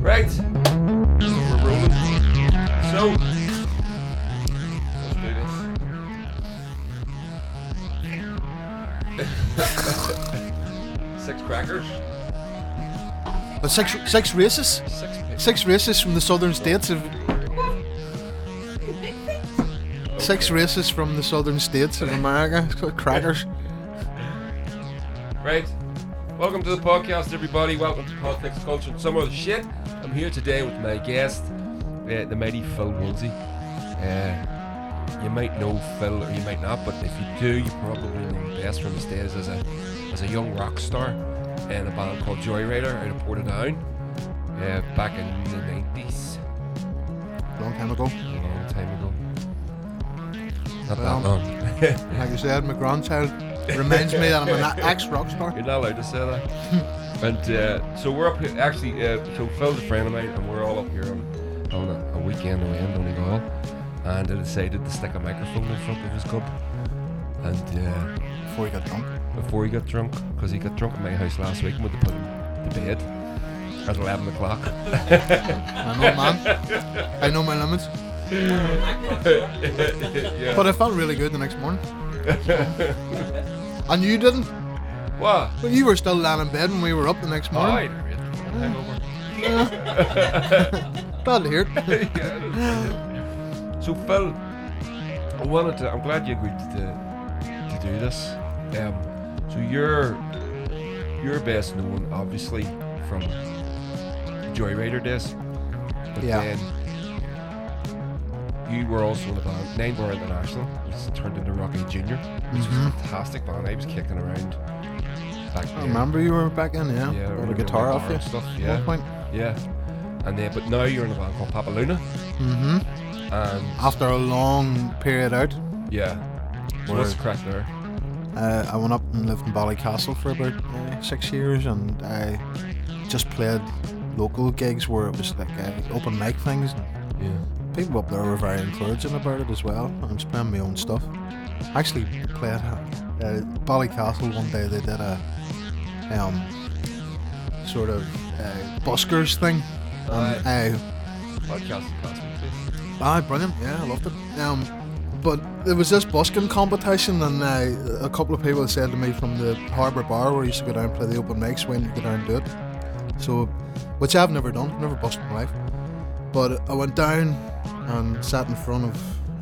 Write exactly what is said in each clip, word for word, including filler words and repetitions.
Right. We're rolling. So, let's do this. Six crackers. But six six races. Six, six races from the southern states have. Six races from the southern states of America. Crackers. Right. Welcome to the podcast, everybody. Welcome to Politics, Culture, and Some Other Shit. I'm here today with my guest, uh, the mighty Phil Woodsy. Uh, you might know Phil, or you might not, but if you do, you probably know him best from his days as a as a young rock star in a band called Joyrider out of Portadown uh, back in the nineties. Long time ago. A long time ago. Not well, that long. Like you said, my grandchild reminds me that I'm an ex-rock star. You're not allowed to say that. And uh, so we're up here, actually, uh, so Phil's a friend of mine, and we're all up here on, on a, a weekend away in Donegal, and I decided to stick a microphone in front of his cup. And, uh, before he got drunk? Before he got drunk, because he got drunk at my house last week and we had to put him to bed at eleven o'clock. I know, man. I know my limits. Yeah. But I felt really good the next morning. And you didn't? What? But well, you were still lying in bed when we were up the next morning. Oh, I didn't really hangover. Yeah. Bad to hear it. Yeah. So Phil, I wanted to, I'm glad you agreed to, to do this. Um, so you're you're best known obviously from Joyrider days. But yeah. Then, you were also in a band, ninety-four International, which turned into Rocky Junior, which mm-hmm. was a fantastic band. I was kicking around back then. I remember you were back in, yeah. Yeah, with a guitar off you. Stuff, yeah. Point. Yeah. And then, but now you're in a band called Papa Luna. Mm-hmm. And after a long period out. Yeah. So what's the crack there? Uh, I went up and lived in Ballycastle for about uh, six years, and I just played local gigs where it was like uh, open mic things. And yeah. People up there were very encouraging about it as well. I was playing my own stuff. I actually played uh, Ballycastle one day. They did a um, sort of uh, buskers thing. Um, I Ballycastle classic. Ah, brilliant! Yeah, I loved it. Um, but there was this busking competition, and uh, a couple of people said to me from the Harbour Bar, where I used to go down and play the open mics, when you go down and do it. So, which I've never done, never busked in my life. But I went down and sat in front of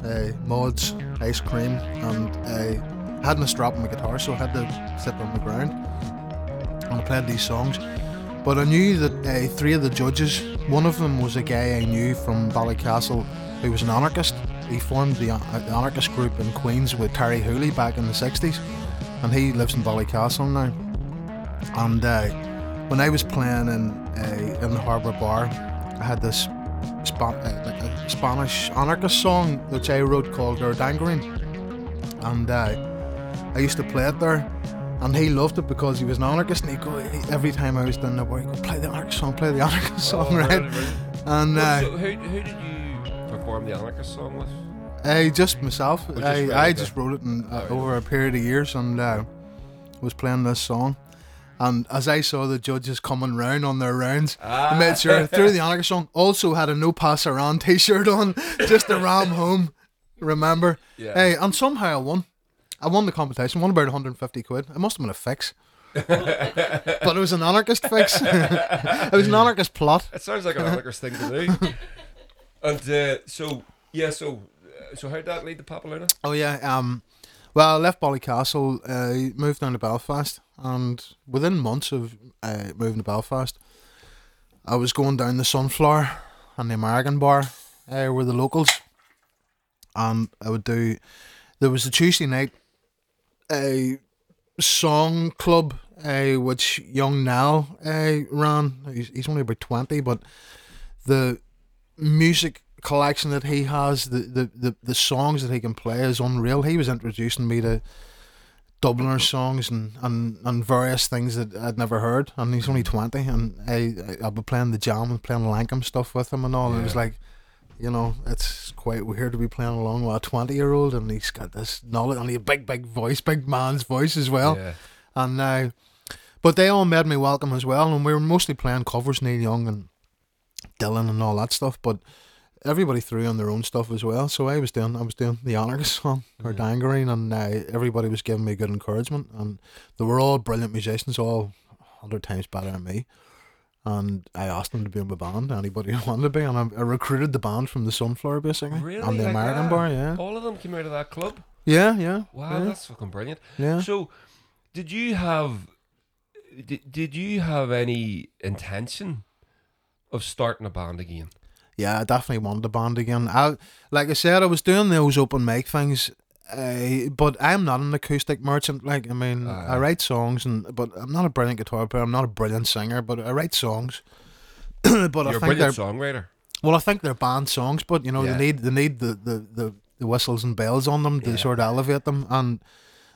uh, Maud's Ice Cream, and I hadn't a strap on my guitar, so I had to sit on the ground, and I played these songs. But I knew that uh, three of the judges, one of them was a guy I knew from Ballycastle who was an anarchist. He formed the, an- the anarchist group in Queens with Terry Hooley back in the sixties, and he lives in Ballycastle now. And uh, when I was playing in, uh, in the Harbour Bar, I had this Span- uh, like a Spanish anarchist song which I wrote called Erdangarine, and uh, I used to play it there, and he loved it because he was an anarchist, and he'd go, he, every time I was down there, he'd go, play the anarchist song, play the anarchist song, oh, right? Really? And well, uh, so who, who did you perform the anarchist song with? I just myself, oh, just I, I just wrote it in, uh, oh, over yeah. a period of years, and uh, was playing this song. And as I saw the judges coming round on their rounds, ah. I made sure through the anarchist song, also had a no pass around t-shirt on, just to ram home, remember? Yeah. Hey, and somehow I won. I won the competition, won about one hundred fifty quid. It must have been a fix. But it was an anarchist fix. It was an anarchist plot. It sounds like an anarchist thing to do. And uh, so, yeah, so uh, so how'd that lead to Papa Luna? Oh yeah, um, well, I left Ballycastle, uh, moved down to Belfast. And within months of uh, moving to Belfast, I was going down the Sunflower and the American Bar uh, were the locals, and I would do, there was a Tuesday night a song club uh, which young Niall uh, ran. He's, he's only about twenty, but the music collection that he has, the, the, the, the songs that he can play is unreal. He was introducing me to Dubliner songs and, and, and various things that I'd never heard, and he's only twenty, and I, I, I'd be playing The Jam and playing Lankham stuff with him and all, yeah. And it was like, you know, it's quite weird to be playing along with a twenty year old, and he's got this knowledge, and he had a big big voice, big man's voice as well, yeah. And now uh, But they all made me welcome as well, and we were mostly playing covers, Neil Young and Dylan and all that stuff, but everybody threw on their own stuff as well. So I was doing I was doing the Anarchist song, Cardangarine, and uh, everybody was giving me good encouragement, and they were all brilliant musicians, all a hundred times better than me. And I asked them to be in my band, anybody who wanted to be, and I, I recruited the band from the Sunflower, basically. Really? And the like American that? Bar, yeah. All of them came out of that club? Yeah, yeah. Wow, yeah. That's fucking brilliant. Yeah. So, did you have, did, did you have any intention of starting a band again? Yeah, I definitely wanted a band again. I, like I said, I was doing those open mic things, uh, but I'm not an acoustic merchant. Like, I mean, uh, I write songs, and but I'm not a brilliant guitar player. I'm not a brilliant singer, but I write songs. but you're I think a brilliant songwriter. Well, I think they're band songs, but you know, yeah. they need they need the, the, the, the whistles and bells on them to yeah. sort of elevate them. And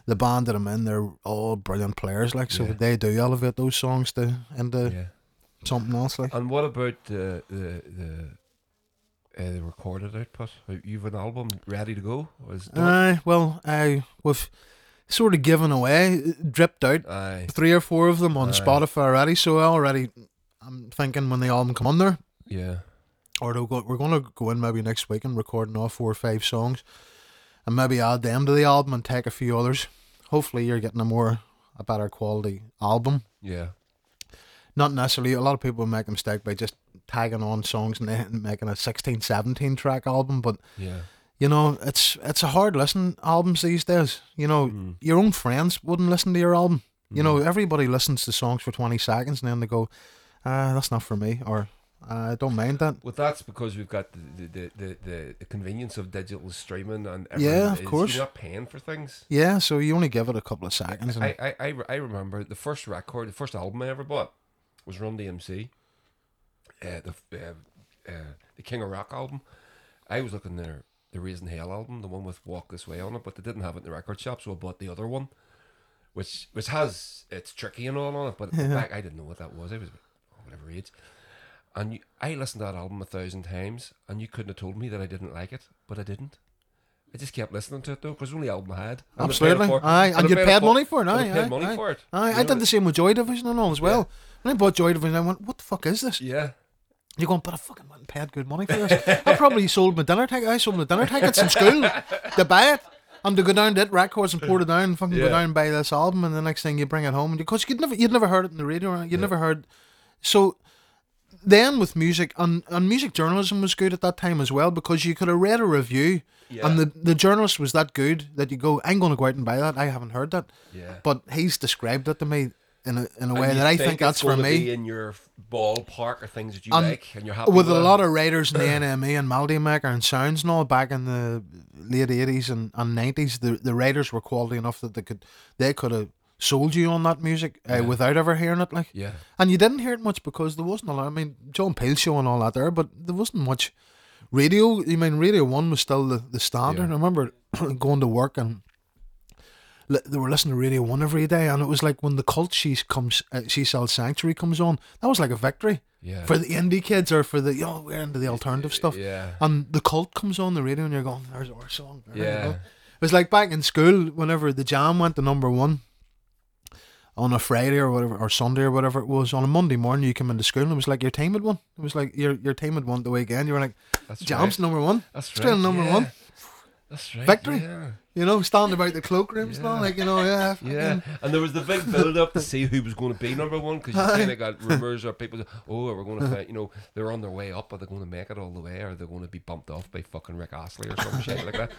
the band that I'm in, they're all brilliant players. Like, so yeah. they do elevate those songs to into yeah. something else. Like, and what about the the the Uh, the recorded output? You've an album ready to go? Uh, well, I we've sort of given away, dripped out Aye. three or four of them on Aye. Spotify already. So I already, I'm thinking when the album come on there, yeah, or they'll go, we're going to go in maybe next week and record off four or five songs, and maybe add them to the album and take a few others. Hopefully, you're getting a more a better quality album. Yeah. Not necessarily. A lot of people make a mistake by just tagging on songs and then making a sixteen, seventeen track album, but yeah. you know, it's it's a hard listen albums these days. You know, mm. your own friends wouldn't listen to your album. Mm. You know, everybody listens to songs for twenty seconds and then they go, ah, that's not for me, or I don't mind that. Well, that's because we've got the the, the, the, the convenience of digital streaming and everything. Yeah, of is. course. You're not paying for things. Yeah, so you only give it a couple of seconds. And I, I, I, I remember the first record, the first album I ever bought was Run D M C, uh, the uh, uh, the King of Rock album. I was looking there, the Raising Hell album, the one with Walk This Way on it, but they didn't have it in the record shop, so I bought the other one, which which has it's tricky and all on it, but yeah. back I didn't know what that was. I was whatever age, and you, I listened to that album a thousand times, and you couldn't have told me that I didn't like it, but I didn't. I just kept listening to it though, because it was the only album I had. And Absolutely, I paid aye, and, and you paid, paid money for it. I paid money aye, for it. Aye, you know, I did the same with Joy Division and all as well. Yeah. When I bought Joy Division, I went, what the fuck is this? Yeah. You're going, but I fucking went and paid good money for this. I probably sold my dinner tickets. I sold my dinner tickets in school to buy it and to go down to it records and port it down and fucking yeah. go down and buy this album. And the next thing you bring it home. Because you'd never, you'd never heard it in the radio. You'd yeah. never heard. So then with music, and, and music journalism was good at that time as well, because you could have read a review yeah. and the, the journalist was that good that you go, I'm going to go out and buy that. I haven't heard that. Yeah. But he's described it to me in a, in a way that I think, think that's for me. Be in your ballpark or things that you and like and you're happy with, with a lot of writers in the N M E and Maldimaker and Sounds and all back in the late eighties and, and nineties, the the writers were quality enough that they could they could have sold you on that music uh, yeah. without ever hearing it, like yeah. and you didn't hear it much because there wasn't a lot. I mean, John Peel's show and all that there, but there wasn't much radio. I mean, Radio One was still the, the standard. Yeah. I remember going to work and they were listening to Radio One every day, and it was like when the Cult she's comes, uh, she sells Sanctuary comes on. That was like a victory yeah. for the indie kids or for the you know we're into the alternative stuff. Yeah. And the Cult comes on the radio, and you're going, "There's our song." There yeah. It was like back in school whenever the Jam went to number one on a Friday or whatever, or Sunday or whatever it was. On a Monday morning, you come into school, and it was like your team had won. It was like your your team had won the weekend. You were like, That's "Jam's right. number one. That's still right. number yeah. one." That's right. Victory. Yeah. You know, standing about the cloakrooms yeah. now, like, you know, yeah. Yeah. And there was the big build up to see who was going to be number one, because you kind of got rumors or people, oh, we're going to find, you know, they're on their way up. Are they going to make it all the way? Or are they going to be bumped off by fucking Rick Astley or some shit like that?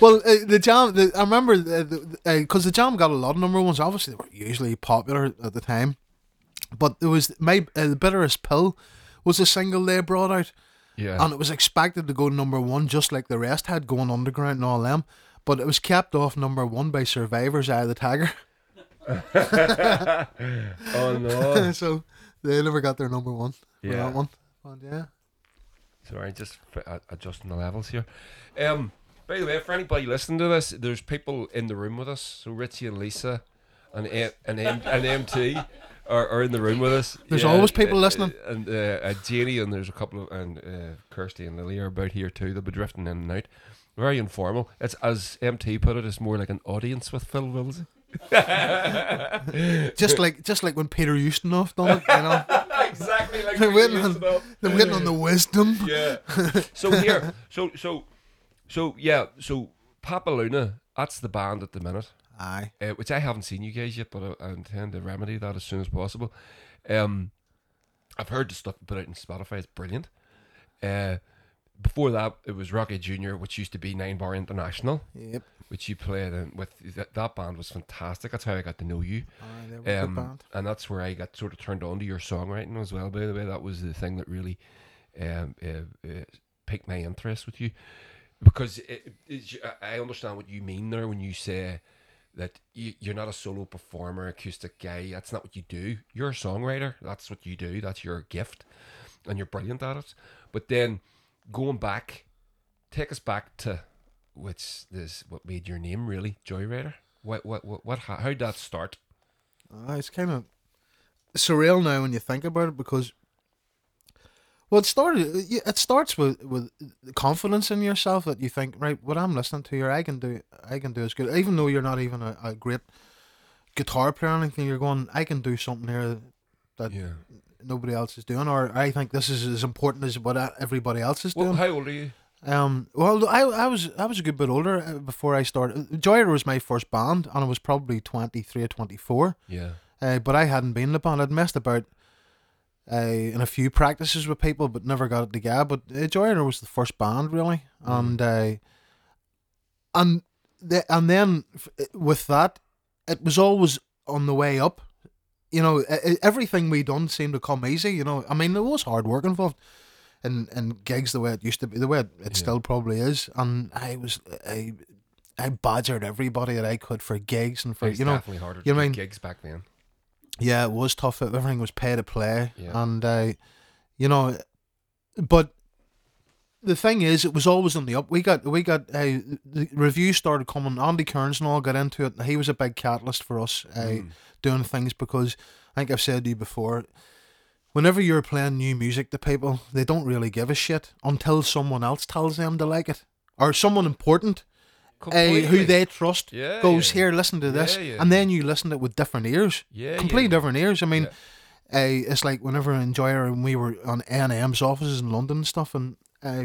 Well, uh, the Jam, the, I remember, because the, the, uh, the Jam got a lot of number ones. Obviously, they were usually popular at the time. But there was, my uh, The Bitterest Pill was a single they brought out. Yeah. And it was expected to go number one, just like the rest had, going underground and all them. But it was kept off number one by Survivor's Eye of the Tiger. Oh no! So they never got their number one. Yeah. For that one. But yeah. Sorry, just adjusting the levels here. Um. By the way, for anybody listening to this, there's people in the room with us. So Richie and Lisa, and a- and M- and M T. Are, are in the room with us. There's yeah, always people uh, listening. And uh, uh, Janie and there's a couple of and uh, Kirsty and Lily are about here too. They'll be drifting in and out. Very informal. It's, as M T put it, it's more like an audience with Phil Woodsy. just like just like when Peter Ustinov done it, you know. Exactly like they're Peter waiting on, they're waiting on the wisdom. Yeah. So here, so so so yeah, so Papa Luna, that's the band at the minute. Aye. Uh, which I haven't seen you guys yet, but I, I intend to remedy that as soon as possible. Um, I've heard the stuff put out on Spotify. It's brilliant. Uh, before that, it was Rocky Junior, which used to be nine bar International. Yep. Which you played in with. That, that band was fantastic. That's how I got to know you. Aye, they were um, a good band. And that's where I got sort of turned on to your songwriting as well, by the way. That was the thing that really um, uh, uh, piqued my interest with you. Because it, it, I understand what you mean there when you say that you, you're not a solo performer, acoustic guy. That's not what you do. You're a songwriter. That's what you do. That's your gift. And you're brilliant at it. But then going back, take us back to what's this, what made your name really, Joyrider? What, what, what, what, how did that start? Uh, it's kind of surreal now when you think about it, because, well, it started, it starts with, with confidence in yourself that you think, right, what I'm listening to here, I can do, I can do is good. Even though you're not even a, a great guitar player or anything, you're going, I can do something here that yeah. nobody else is doing, or I think this is as important as what everybody else is well, doing. How old are you? Um, well, I, I was I was a good bit older before I started. Joyrider was my first band, and I was probably twenty-three or twenty-four. Yeah. Uh, but I hadn't been in the band. I'd messed about uh, in a few practices with people, but never got it together. But uh, Joyrider was the first band, really. Mm. And uh, and the, and then f- with that, it was always on the way up. You know, everything we done seemed to come easy. You know, I mean, there was hard work involved. And and gigs the way it used to be, the way it, it yeah. still probably is, and I was I I badgered everybody that I could for gigs and for you know definitely harder you know to get gigs back then. Yeah, it was tough. Everything was pay to play, yeah. and uh, you know, but the thing is, it was always on the up. We got we got uh, the reviews started coming. Andy Kearns and all got into it. And he was a big catalyst for us uh, mm. doing things, because I think I've said to you before, whenever you're playing new music to people, they don't really give a shit until someone else tells them to like it. Or someone important uh, who they trust yeah, goes, yeah. here, listen to this. Yeah, yeah. And then you listen to it with different ears. Yeah, Completely yeah. different ears. I mean, yeah. uh, it's like whenever in Joyrider and we were on N M's offices in London and stuff, and uh,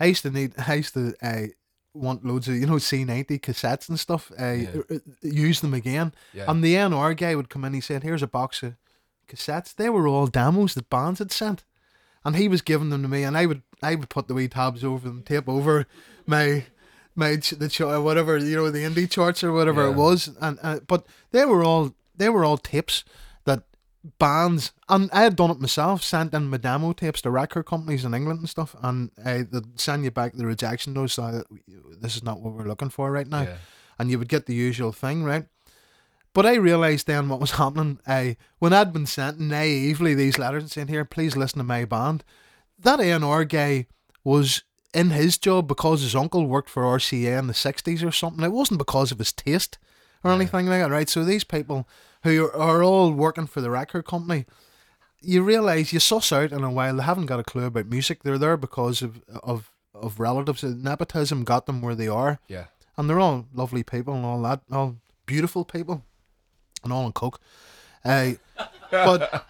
I used to need, I used to uh, want loads of, you know, C ninety cassettes and stuff, uh, yeah. r- use them again. Yeah. And the N R guy would come in, he said, here's a box of cassettes. They were all demos that bands had sent, and he was giving them to me, and I would I would put the wee tabs over them, tape over my my the ch- whatever you know the indie charts or whatever yeah. it was, and uh, but they were all they were all tapes that bands, and I had done it myself, sent in my demo tapes to record companies in England and stuff, and uh, they'd send you back the rejection notes, so this is not what we're looking for right now, yeah. and you would get the usual thing, right? But I realised then what was happening. I, when I'd been sent naively these letters and saying, here, please listen to my band, that A and R guy was in his job because his uncle worked for R C A in the sixties or something. It wasn't because of his taste or yeah. anything like that, right? So these people who are, are all working for the record company, you realise, you suss out in a while, they haven't got a clue about music. They're there because of, of, of relatives. Nepotism got them where they are. Yeah. And they're all lovely people and all that, all beautiful people. And all on coke, uh, but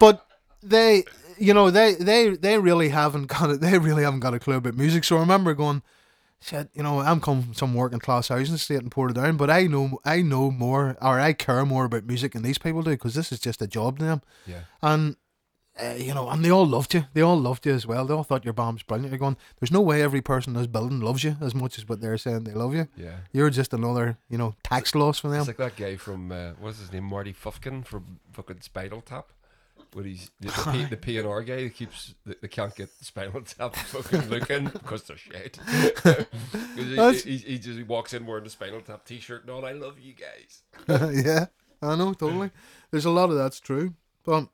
but they you know they, they they really haven't got it. They really haven't got a clue about music. So I remember going, shit, you know, I'm coming from some working class housing estate in Portadown, but I know I know more, or I care more about music than these people do, because this is just a job to them. Yeah. And uh, you know, and they all loved you. They all loved you as well. They all thought your band's brilliant. You're going, there's no way every person in this building loves you as much as what they're saying they love you. Yeah. You're just another, you know, tax loss for them. It's like that guy from, uh, what's his name, Marty Fufkin from fucking Spinal Tap. But he's the, the, P, the P and R guy who keeps, they, they can't get the Spinal Tap fucking looking because they're shit. he, he, he just walks in wearing the Spinal Tap t-shirt and all, I love you guys. Yeah, I know, totally. There's a lot of that's true. But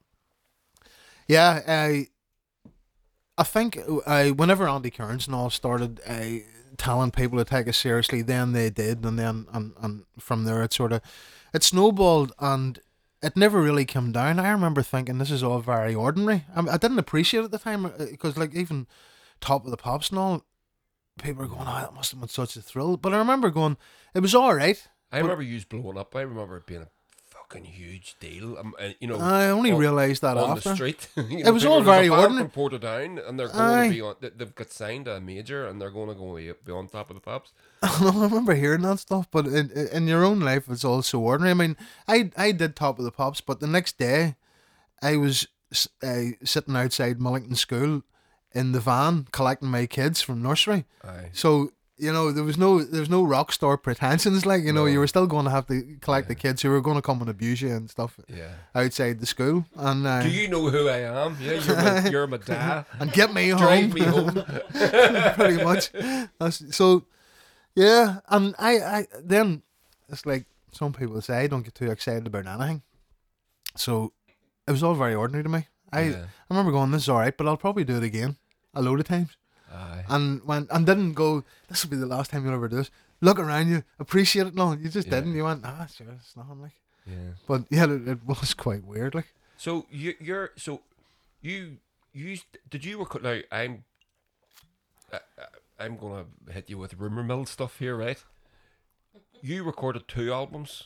yeah, I uh, I think I uh, whenever Andy Kearns and all started uh, telling people to take us seriously, then they did, and then and, and from there it sort of it snowballed, and it never really came down. I remember thinking this is all very ordinary. I, I didn't appreciate it at the time, because like even Top of the Pops and all, people were going, oh, that must have been such a thrill. But I remember going, it was all right. I but, remember you blowing up. I remember it being a fucking huge deal. Um, uh, you know, I only on, realised that on after. the street. It know, was all very ordinary. From Portadown, and they're going Aye. to be on. They've got signed a major, and they're going to go be on top of the pops. I remember hearing that stuff, but in, in your own life, it's all so ordinary. I mean, I I did top of the pops, but the next day, I was uh, sitting outside Millington School in the van collecting my kids from nursery. Aye. So. You know, there was no there was no rock star pretensions. Like, you know, no. you were still going to have to collect yeah. the kids who were going to come and abuse you and stuff yeah. outside the school. And uh, do you know who I am? Yeah, you're my, you're my dad. And get me home. Drive me home. Pretty much. That's, so, yeah. And I, I then, it's like some people say, I don't get too excited about anything. So, it was all very ordinary to me. I, yeah. I remember going, this is all right, but I'll probably do it again a load of times. Aye. And went, and didn't go, this will be the last time you'll ever do this. Look around you, appreciate it. No, you just yeah. didn't. You went, ah, sure, it's nothing. Like, yeah. But yeah, it, it was quite weird. Like, so you, you're, so you, you did you record? Now I'm, I, I'm gonna hit you with rumor mill stuff here, right? You recorded two albums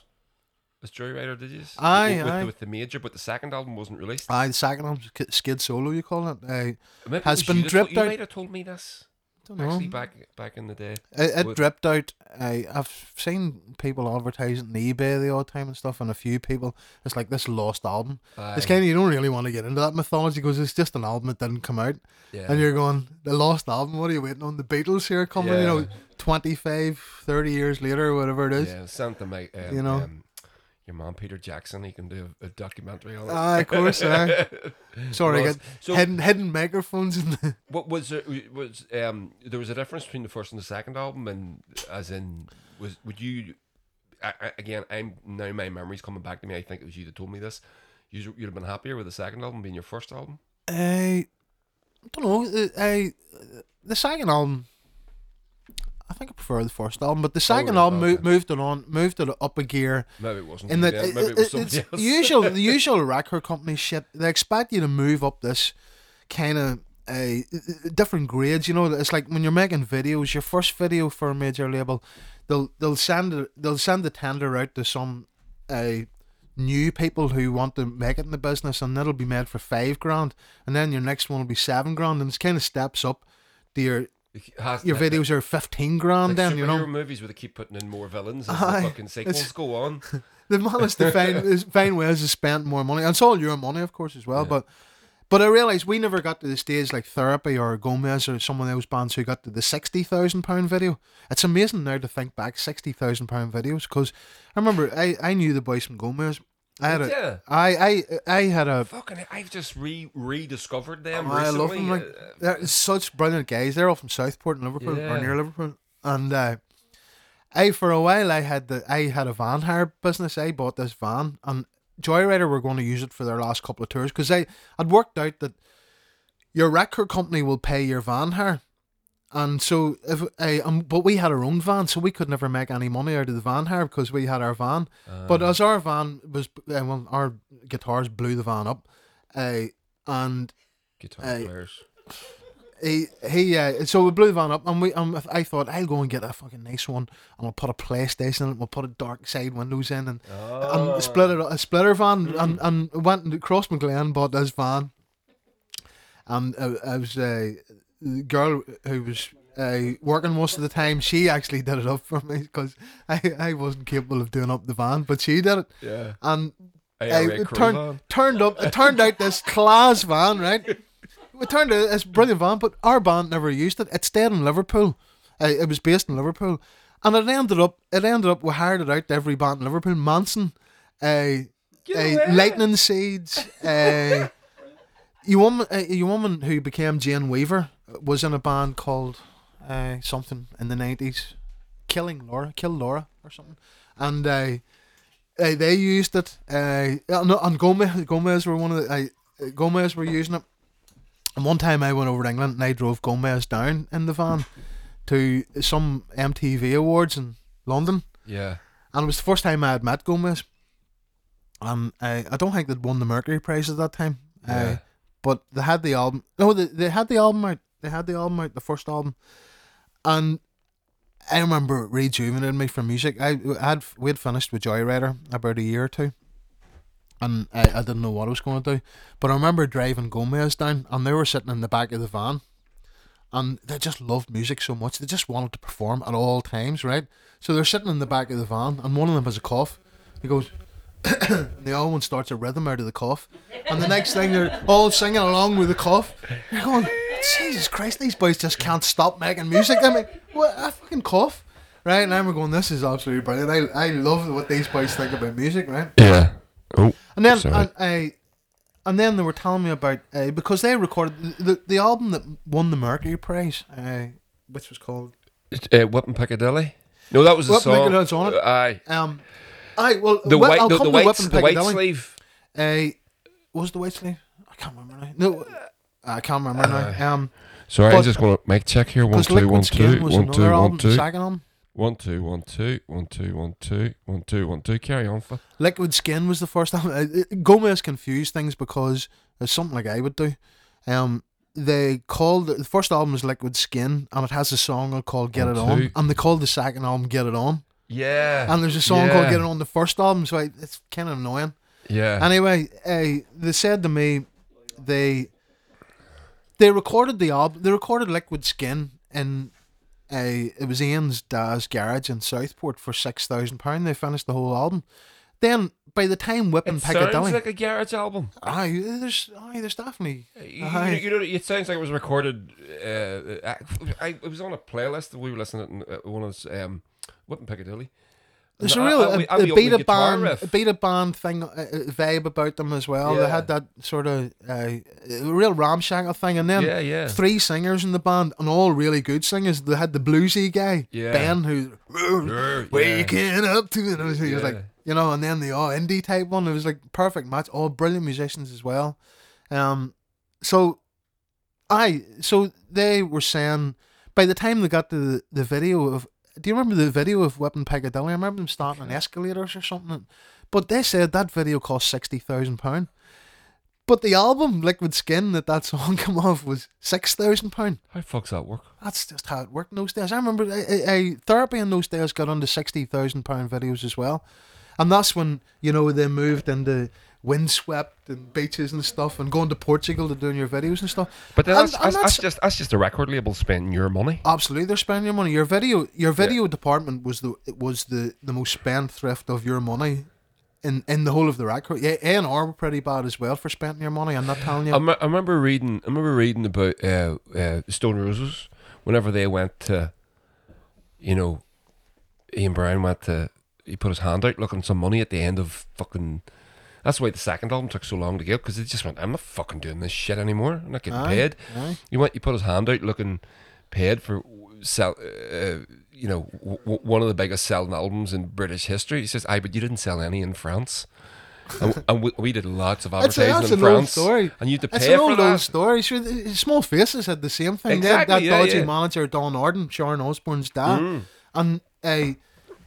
as Joyrider, did you? Aye, with, aye. With, with the major, but the second album wasn't released. Aye, the second album, Skid Solo, you call it, uh, has it been you dripped out. You might have told me this. Don't know. Actually, back, back in the day. It, it dripped out. Uh, I've seen people advertising on eBay the odd time and stuff, and a few people, it's like this lost album. Aye. It's kind of, you don't really want to get into that mythology because it's just an album that didn't come out. Yeah. And you're going, the lost album, what are you waiting on? The Beatles here coming, yeah. you know, twenty-five, thirty years later, whatever it is. Yeah, something like, um, you know. Um, your man Peter Jackson, he can do a, a documentary on it. Ah, of course. Aye. Sorry, I got so, hidden, hidden microphones. In the... What was there, was um there was a difference between the first and the second album, and as in was would you? I, I, again, I'm now my memory's coming back to me. I think it was you that told me this. You, you'd have been happier with the second album being your first album. I don't know. I the second album. I think I prefer the first album, but the second oh, album moved, moved it on, moved it up a gear. Maybe it wasn't. In that, yeah, maybe it was something else. Usual, the usual record company shit. They expect you to move up this kind of uh, different grades. You know, it's like when you're making videos. Your first video for a major label, they'll they'll send a, they'll send the tender out to some uh, new people who want to make it in the business, and that'll be made for five grand, and then your next one will be seven grand, and it's kind of steps up to your. Your videos are fifteen grand, like then you know. Movies where they keep putting in more villains and Aye, the fucking sequels go on. They've managed to find find ways to spend more money, and it's all your money, of course, as well. Yeah. But but I realised we never got to the stage like Therapy or Gomez or some of those bands who got to the sixty thousand pound video. It's amazing now to think back sixty thousand pound videos, because I remember I, I knew the boys from Gomez. I had a, yeah. I, I, I had a fucking. I've just re rediscovered them. I recently. love them. Like, they're such brilliant guys. They're all from Southport and Liverpool, yeah. or near Liverpool. And uh, I, for a while, I had the I had a van hire business. I bought this van, and Joyrider were going to use it for their last couple of tours, because I I'd worked out that your record company will pay your van hire. And so, if I, um, but we had our own van, so we could never make any money out of the van hire because we had our van. Uh, but as our van was, uh, well, our guitars blew the van up, uh, and guitar uh, players. He he, uh, so we blew the van up, and we um, I thought I'll go and get a fucking nice one, and we'll put a PlayStation in it, we'll put a dark side windows in, and oh. and split it, a splitter van, and and went and crossed McGlenn, bought this van, and uh, I was. Uh, The girl who was uh, working most of the time, she actually did it up for me, because I, I wasn't capable of doing up the van, but she did it. Yeah. And uh, it turned turned up. It turned out this class van, right? It turned out this brilliant van, but our band never used it. It stayed in Liverpool. Uh, it was based in Liverpool, and it ended up. It ended up. We hired it out to every band in Liverpool. Manson, uh, uh, Lightning Seeds, uh, you woman, uh, you woman who became Jane Weaver. Was in a band called uh, something in the nineties, Killing Laura, Kill Laura or something, and uh, uh, they used it. Uh, and Gomez, Gomez were one of the uh, Gomez were using it. And one time I went over to England and I drove Gomez down in the van to some M T V awards in London. Yeah, and it was the first time I had met Gomez. And uh, I don't think they'd won the Mercury Prize at that time. Yeah. Uh, but they had the album. No, they they had the album out. They had the album out, the first album, and I remember rejuvenating me for music. I had we'd finished with Joyrider about a year or two, and I, I didn't know what I was going to do. But I remember driving Gomez down, and they were sitting in the back of the van, and they just loved music so much. They just wanted to perform at all times, right? So they're sitting in the back of the van, and one of them has a cough. He goes, and the other one starts a rhythm out of the cough, and the next thing they're all singing along with the cough. You're going, Jesus Christ, these boys just can't stop making music. I mean, what a fucking cough, right? And I remember going, this is absolutely brilliant. I I love what these boys think about music, right? Yeah. Oh. And then I, I, and then they were telling me about uh, because they recorded the, the the album that won the Mercury Prize, uh, which was called uh, Whippin' Piccadilly. No, that was the song. Whippin' Piccadilly's on it. Aye. Um. I well the white I'll come the, the, to white, the white sleeve. Uh, was the white sleeve? I can't remember now. No, I can't remember uh, now. Um, sorry, I'm just going to mic check here. One two one two one two one two. One two one two one two one two one two one two. Carry on, for Liquid Skin was the first album. Gomez confused things because it's something like I would do. Um, they called the first album was Liquid Skin, and it has a song called Get It On, and they called the second album Get It On. Yeah, and there's a song yeah. called "Get It On" the first album, so I, it's kind of annoying. Yeah. Anyway, uh, they said to me, they they recorded the album. They recorded "Liquid Skin" in a it was Ian's dad's garage in Southport for six thousand pound. They finished the whole album. Then by the time Whippin' Piccadilly, it sounds like a garage album. Aye, there's aye, there's definitely. Aye. You, you know, it sounds like it was recorded. Uh, I, I it was on a playlist that we were listening to. One of those, um. Whippin' Piccadilly. There's and a real I, I, I, a, a beta band, riff. a beta band thing, uh, vibe about them as well. Yeah. They had that sort of uh, real ramshackle thing, and then yeah, yeah. three singers in the band, and all really good singers. They had the bluesy guy, yeah. Ben, who sure, waking yeah. up to it. And he yeah. was like, you know, and then the all indie type one. It was like perfect match. All brilliant musicians as well. Um, so I so they were saying by the time they got to the, the video of. Do you remember the video of Whippin' Piccadilly? I remember them starting on escalators or something. But they said that video cost sixty thousand pounds. But the album, Liquid Skin, that that song came off was six thousand pounds. How the fuck's that work? That's just how it worked in those days. I remember I, I, I, Therapy in those days got under sixty thousand pounds videos as well. And that's when, you know, they moved into windswept and beaches and stuff and going to Portugal to doing your videos and stuff. But then and, that's, and that's, that's just that's just a record label spending your money. Absolutely, they're spending your money. Your video your video yeah. department was the it was the, the most spendthrift of your money in, in the whole of the record. Yeah, A and R were pretty bad as well for spending your money. I'm not telling you. I, m- I remember reading I remember reading about uh, uh, Stone Roses whenever they went to, you know, Ian Brown went to he put his hand out looking some money at the end of fucking. That's why the second album took so long to get because they just went, I'm not fucking doing this shit anymore. I'm not getting aye, paid. Aye. He went, he put his hand out looking paid for, sell, uh, you know, w- one of the biggest selling albums in British history. He says, aye, but you didn't sell any in France. And, and we, we did lots of advertising that's a, that's in an France. Old story. And you had to pay for that. It's an old story. Sure, the Small Faces had the same thing. Exactly, they had that yeah, dodgy yeah. manager, Don Arden, Sharon Osbourne's dad. Mm. And... Uh,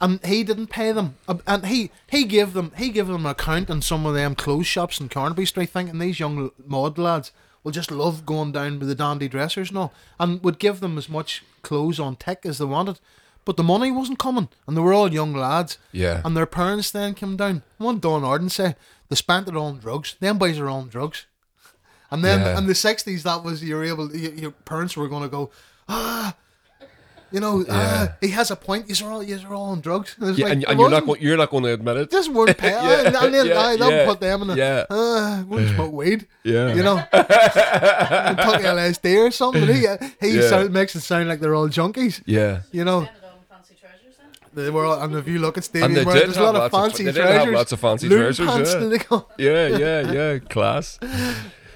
And he didn't pay them, and he, he gave them he gave them an account in some of them clothes shops in Carnaby Street, thinking these young mod lads will just love going down with the dandy dressers and all, and would give them as much clothes on tick as they wanted, but the money wasn't coming, and they were all young lads, yeah. And their parents then came down. One Don Arden said they spent it on drugs. Them boys are on drugs, and then yeah. in the sixties that was you're able you, your parents were going to go ah. You know, yeah. uh, he has a point. These are all, these are all on drugs. And, yeah, like, and, and you're not, you're not going to admit it. This weren't pay. yeah, and, and then yeah, I, they'll yeah, put them in a, yeah. uh, wouldn't smoke weed. Yeah, you know, and took L S D or something. He, he yeah. sound, makes it sound like they're all junkies. Yeah, you know. They were, all, and if you look at stadium, right, there's a lot of fancy of, treasures. They did have lots of fancy Loom treasures. Yeah. yeah, yeah, yeah, class.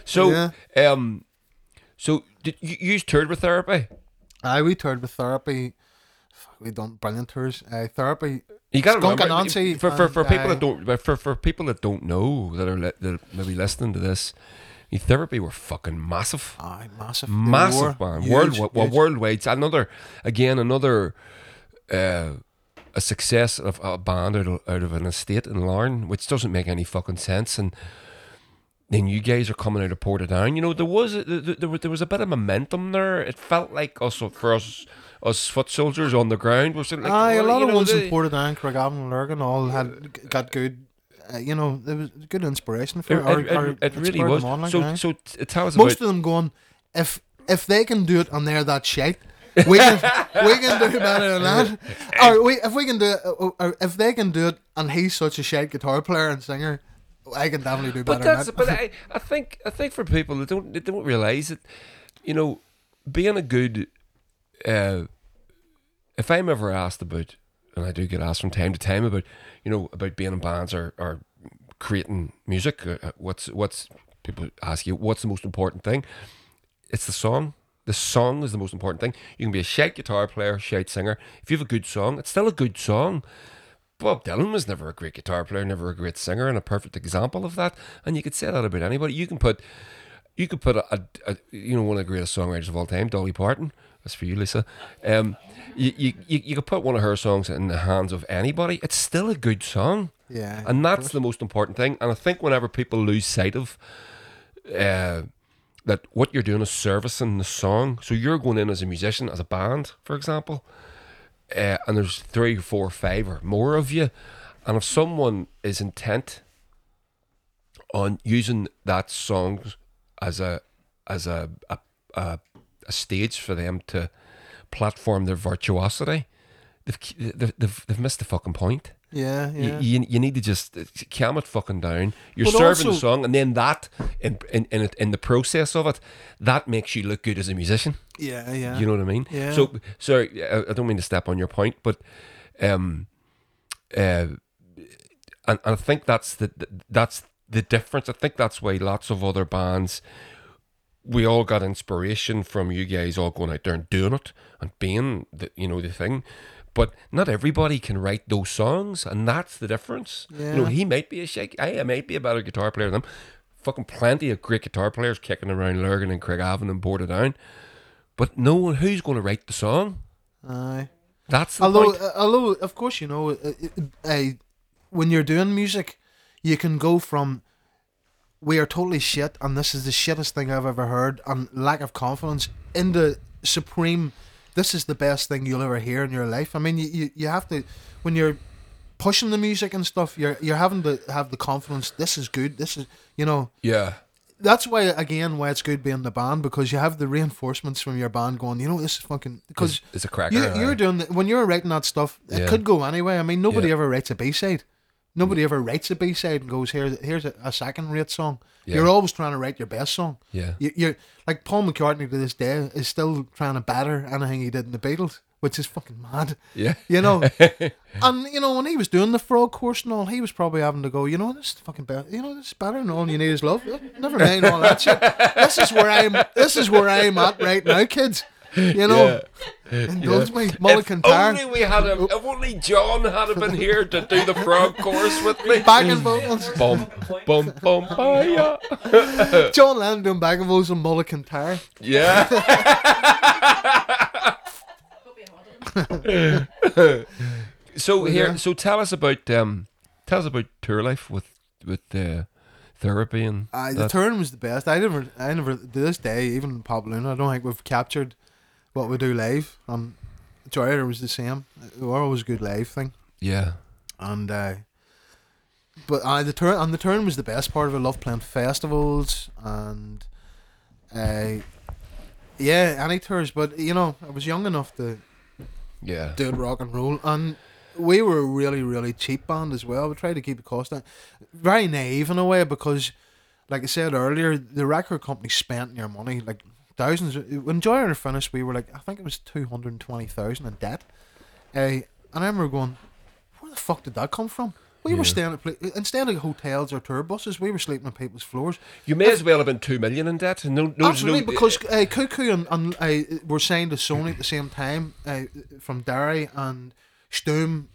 So, yeah. um, so did you, you toured with Therapy? Aye, we toured with Therapy. We done brilliant tours. Uh, Therapy. You got to remember for for, and, for people uh, that don't for, for people that don't know that are, li- that are maybe listening to this. Therapy were fucking massive. Aye, massive, massive band. Huge, world, well, worldwide. It's another again, another uh, a success of a band out of, out of an estate in Larne, which doesn't make any fucking sense. And the new guys are coming out of Portadown. You know, there was a, there, there was a bit of momentum there. It felt like us for us us foot soldiers on the ground. Was like, aye, well, a lot of know, ones in Portadown, Craigavon, and Lurgan all had got good. Uh, you know, there was good inspiration for it. Or, it, or it, it really was. On, like, so, now. so t- tell us. Most about of them going, if if they can do it and they're that shite, we can we can do better than that. Or we if we can do it, or if they can do it, and he's such a shite guitar player and singer, I can definitely do better. But that's, than that. But I, I think I think for people that don't they don't realize it, you know, being a good, uh, if I'm ever asked about. And I do get asked from time to time about, you know, about being in bands or, or creating music. What's what's people ask you? What's the most important thing? It's the song. The song is the most important thing. You can be a shite guitar player, shite singer. If you have a good song, it's still a good song. Bob Dylan was never a great guitar player, never a great singer, and a perfect example of that. And you could say that about anybody. You can put, you could put a, a, a you know, one of the greatest songwriters of all time, Dolly Parton. That's for you, Lisa. Um, you, you you you could put one of her songs in the hands of anybody. It's still a good song. Yeah. And that's the most important thing. And I think whenever people lose sight of uh, that, what you're doing is servicing the song. So you're going in as a musician, as a band, for example, uh, and there's three, four, five or more of you. And if someone is intent on using that song as a as a a, a a stage for them to platform their virtuosity, they've they've, they've, they've missed the fucking point. Yeah, yeah. You, you, you need to just calm it fucking down. You're but serving also, the song, and then that in in in, it, in the process of it, that makes you look good as a musician. Yeah, yeah. You know what I mean? Yeah. So sorry, I, I don't mean to step on your point, but um, uh, and, and I think that's the that's the difference. I think that's why lots of other bands. We all got inspiration from you guys all going out there and doing it and being, the, you know, the thing. But not everybody can write those songs, and that's the difference. Yeah. You know, he might be a shake. I, I might be a better guitar player than him. Fucking plenty of great guitar players kicking around Lurgan and Craigavon and Portadown. But no one, who's going to write the song? Aye. That's the although, point. Uh, although, of course, you know, uh, uh, when you're doing music, you can go from... we are totally shit and this is the shittest thing I've ever heard and lack of confidence in the supreme, this is the best thing you'll ever hear in your life. I mean, you, you, you have to, when you're pushing the music and stuff, you're you're having to have the confidence, this is good, this is, you know. Yeah. That's why, again, why it's good being the band, because you have the reinforcements from your band going, you know, this is fucking... Because it's, it's a cracker. You, right? You're doing, the, when you're writing that stuff, it yeah. could go anyway. I mean, nobody yeah. ever writes a B-side. Nobody ever writes a B-side and goes, Here, here's a, a second-rate song. Yeah. You're always trying to write your best song. Yeah, you, you're like Paul McCartney to this day is still trying to batter anything he did in the Beatles, which is fucking mad. Yeah, you know, and you know when he was doing the Frog Course and all, he was probably having to go, you know, this is fucking better. You know, this is better than all you need is love. Never mind all that shit. This is where I'm. This is where I'm at right now, kids. You know, yeah. indulge yeah. me, Mull of Kintyre. If only we had a, if only John had been here to do the Frog Chorus with me. Backing vocals, bum bum bum, hiya. John Lennon doing backing vocals on Mull of Kintyre. Yeah. so here, yeah. so tell us about um, tell us about tour life with with the. Uh, Therapy and uh, the touring was the best. I never, I never to this day, even in Papa Luna, I don't think we've captured what we do live. Um, Joyrider was the same. We were always a good live thing. Yeah. And uh, but uh, the tour and the touring was the best part of it. I love playing festivals and uh, yeah, any tours. But you know, I was young enough to yeah do rock and roll and. We were a really, really cheap band as well. We tried to keep the cost down. Very naive in a way because, like I said earlier, the record company spent their money, like thousands. When Joyrider finished, we were like, I think it was two hundred twenty thousand in debt. Uh, and I remember going, where the fuck did that come from? We yeah. were staying at, pl- instead of hotels or tour buses, we were sleeping on people's floors. You may if, as well have been two million in debt. No, no, absolutely, no, because uh, Cuckoo and, and uh, were signed to Sony at the same time uh, from Derry and... Stoom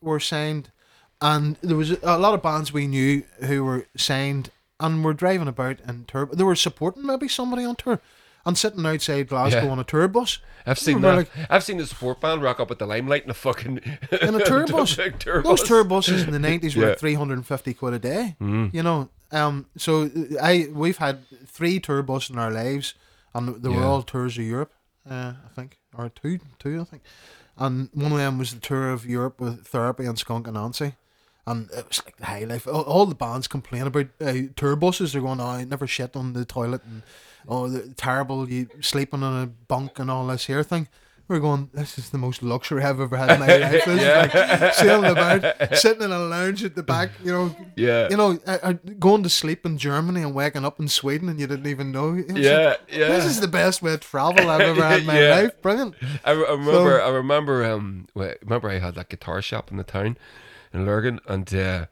were signed, and there was a lot of bands we knew who were signed and were driving about in tour. They were supporting maybe somebody on tour, and sitting outside Glasgow yeah. on a tour bus. I've seen that. Like, I've seen the support band rock up at the Limelight in a fucking in a tour bus. tour Those bus. tour buses in the nineties yeah. were three hundred and fifty quid a day. Mm. You know, um. So I we've had three tour buses in our lives, and they were yeah. all tours of Europe. Uh, I think, or two, two I think, and one of them was the tour of Europe with Therapy and Skunk and Nancy. And it was like the high life. All, all the bands complain about uh, tour buses. They're going, oh, I never shit on the toilet, and oh, the, terrible, you sleeping on a bunk and all this here thing. We're going, this is the most luxury I've ever had in my life. This yeah. is like sailing about, sitting in a lounge at the back, you know, yeah. you know, uh, going to sleep in Germany and waking up in Sweden and you didn't even know. Yeah, like, yeah. This is the best way to travel I've ever had in my yeah. life. Brilliant. I, I remember, so, I remember, um, well, remember I had that guitar shop in the town. In Lurgan, and uh,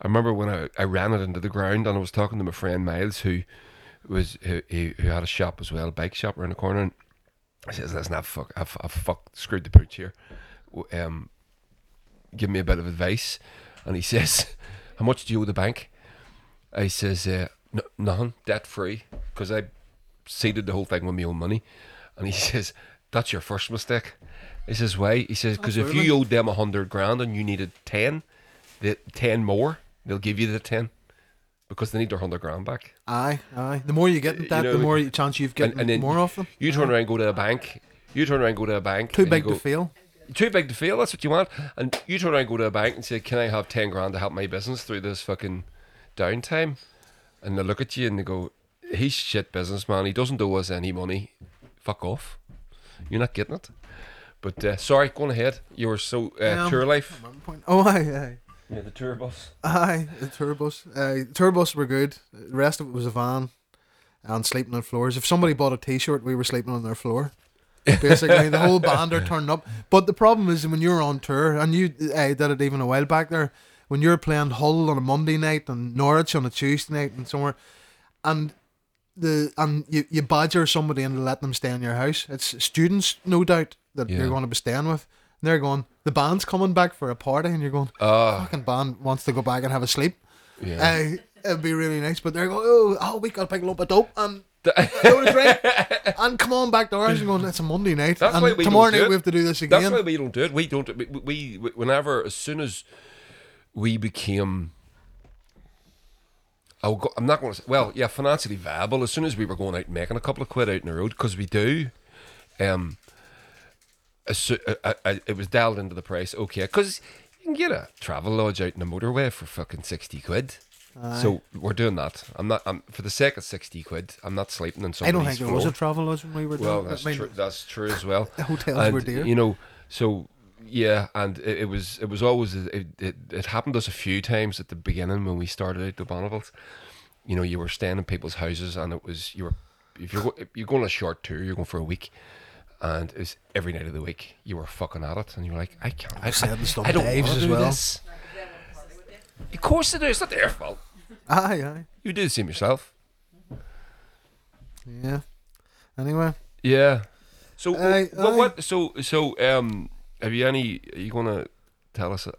I remember when I, I ran it into the ground, and I was talking to my friend Miles, who was who, who had a shop as well, a bike shop around the corner, and I says, "Listen, I've fuck, I've, I've fucked screwed the pooch here. Um, give me a bit of advice." And he says, "How much do you owe the bank?" I says, uh, "No, nothing, debt free, because I seeded the whole thing with my own money." And he says, "That's your first mistake." He says, why? He says, because if you owed them a hundred grand and you needed ten, the ten more, they'll give you the ten because they need their hundred grand back. Aye, aye. The more you get at that, you know, the more chance you've got more of them. You turn around and go to a bank. You turn around and go to a bank. Too big go, to fail. Too big to fail, that's what you want. And you turn around and go to a bank and say, can I have ten grand to help my business through this fucking downtime? And they look at you and they go, he's shit businessman. He doesn't owe us any money. Fuck off. You're not getting it. But uh, sorry, going ahead. You were so uh, um, tour life. Oh, aye, aye. Yeah, the tour bus. Aye, the tour bus. Uh, tour bus were good. The rest of it was a van and sleeping on floors. If somebody bought a T-shirt, we were sleeping on their floor. Basically, the whole band are turned up. But the problem is when you're on tour, and you I did it even a while back there, when you're playing Hull on a Monday night and Norwich on a Tuesday night and somewhere, and the and you, you badger somebody into letting them stay in your house. It's students, no doubt, that yeah. you're going to be staying with, and they're going, the band's coming back for a party, and you're going, uh, fucking band wants to go back and have a sleep. Yeah. Uh, it'd be really nice, but they're going, oh, oh we got a big lump of dope, and and come on back to ours, and going, it's a Monday night, that's and why we tomorrow night it. we have to do this again. That's why we don't do it. We don't, we, we, we whenever, as soon as we became, I'll go, I'm not going to say, well, yeah, financially viable, as soon as we were going out and making a couple of quid out in the road, because we do, um, So, uh, uh, it was dialed into the price, okay, because you can get a travel lodge out in the motorway for fucking sixty quid. Aye. So we're doing that. I'm not, I'm, for the sake of sixty quid, I'm not sleeping in somebody's I don't think floor. There was a travel lodge when we were doing well, that's, that tr- that's true as well. The hotels and, were dear. You know, so yeah, and it, it was it was always, it, it, it happened to us a few times at the beginning when we started out the Bonneville. You know, you were staying in people's houses, and it was, you were, if you're, if you're going on a short tour, you're going for a week. And it was every night of the week you were fucking at it, and you were like, I can't. I, I, I don't want to do well. this. Of course they do. It's not their fault. Aye, aye. You do the same yourself. Yeah. Anyway. Yeah. So aye, what, aye. what? So so um, have you any? Are you gonna tell us a,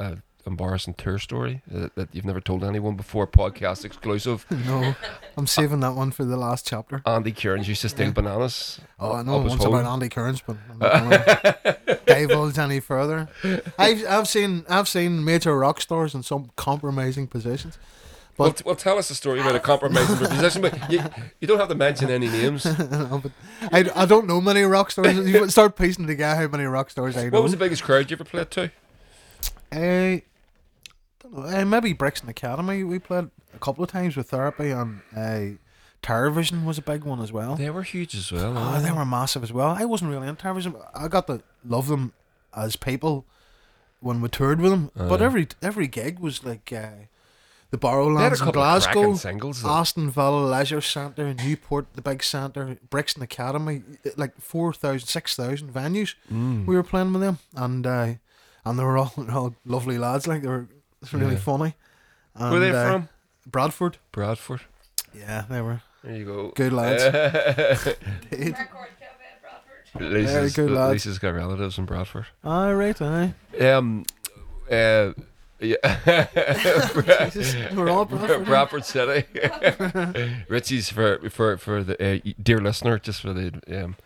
a, a embarrassing tour story that, that you've never told anyone before? Podcast exclusive. No. I'm saving that one for the last chapter. Andy Kearns used to steal yeah. bananas. Oh, I know once about Andy Kearns, but I'm not going to divulge any further. I've I've seen I've seen major rock stars in some compromising positions. But well, t- well tell us a story about a compromising position, but you, you don't have to mention any names. No, but I, I don't know many rock stars. You start piecing together how many rock stars I know. What was the biggest crowd you ever played to? I don't know. Uh, maybe Brixton Academy. We played a couple of times with Therapy, and uh, Terrorvision was a big one as well. They were huge as well. Oh, they, they were massive as well. I wasn't really into Terrorvision. I got to love them as people when we toured with them. Uh, but every every gig was like uh, the Barrowlands in Glasgow, singles, Aston Villa Leisure Centre, Newport, the big centre, Brixton Academy, like four thousand, six thousand venues. Mm. We were playing with them, and uh, and they were all, all lovely lads. Like they were. It's really yeah. funny. And, where are they uh, from? Bradford. Bradford. Yeah, they were. There you go. Good lads. Record Bradford. Lisa's, yeah, good lads. Lisa's got relatives in Bradford. All right, aye. Um, uh, Yeah. We're all Bradford. Bradford City. Richie's for for for the uh, dear listener, just for the um,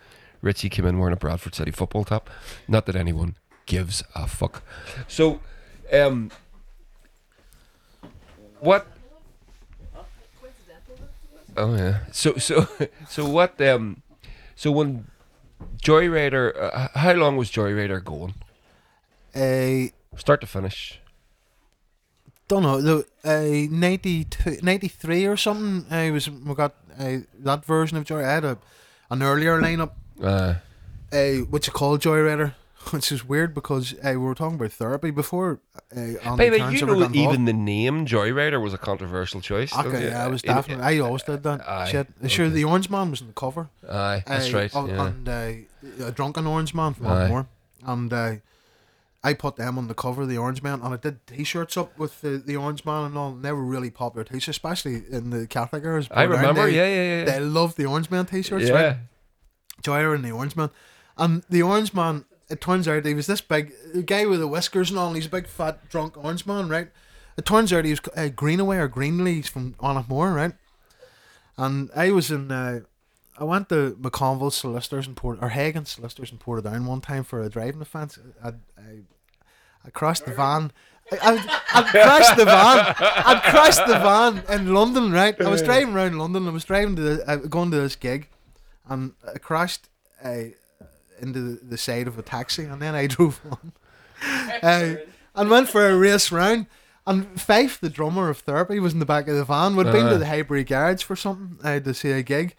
Richie came in wearing a Bradford City football top. Not that anyone gives a fuck. So, um, what? Oh yeah. So so so what? Um, so when Joyrider, uh, how long was Joyrider going? A uh, start to finish. Don't know. Look, uh, ninety-two, ninety-three or something. I was we got uh, that version of Joy. I had a, an earlier lineup. Uh, uh, which you call Joyrider, which is weird because uh, we were talking about Therapy before. Uh, Baby, you know even involved. The name Joyrider was a controversial choice. Okay, yeah, I was definitely. I always did that. Aye, shit. Okay. Sure, the Orange Man was in the cover. Aye, that's uh, right. Yeah. And uh, a drunken Orange Man from Baltimore, and uh, I put them on the cover, the Orange Man, and I did T-shirts up with the, the Orange Man and all. Never really popular T-shirts, especially in the Catholic areas. I remember, they, yeah, yeah, yeah. They loved the Orange Man T-shirts, yeah. Right? Joyrider and the Orange Man, and the Orange Man. It turns out he was this big the guy with the whiskers and all. And he's a big fat drunk Orange Man, right? It turns out he was uh, Greenaway or Greenlee's from Annaghmore, right? And I was in. Uh, I went to McConville's solicitors in Port or Hagen's solicitors in Portadown one time for a driving offence. I, I, I crashed the van. I, I, I crashed the van. I crashed the van in London, right? I was driving around London. I was driving to the, uh, going to this gig, and I crashed. Uh, into the side of a taxi, and then I drove on uh, and went for a race round, and Fife, the drummer of Therapy, was in the back of the van. We'd uh-huh. been to the Highbury Garage for something uh, to see a gig,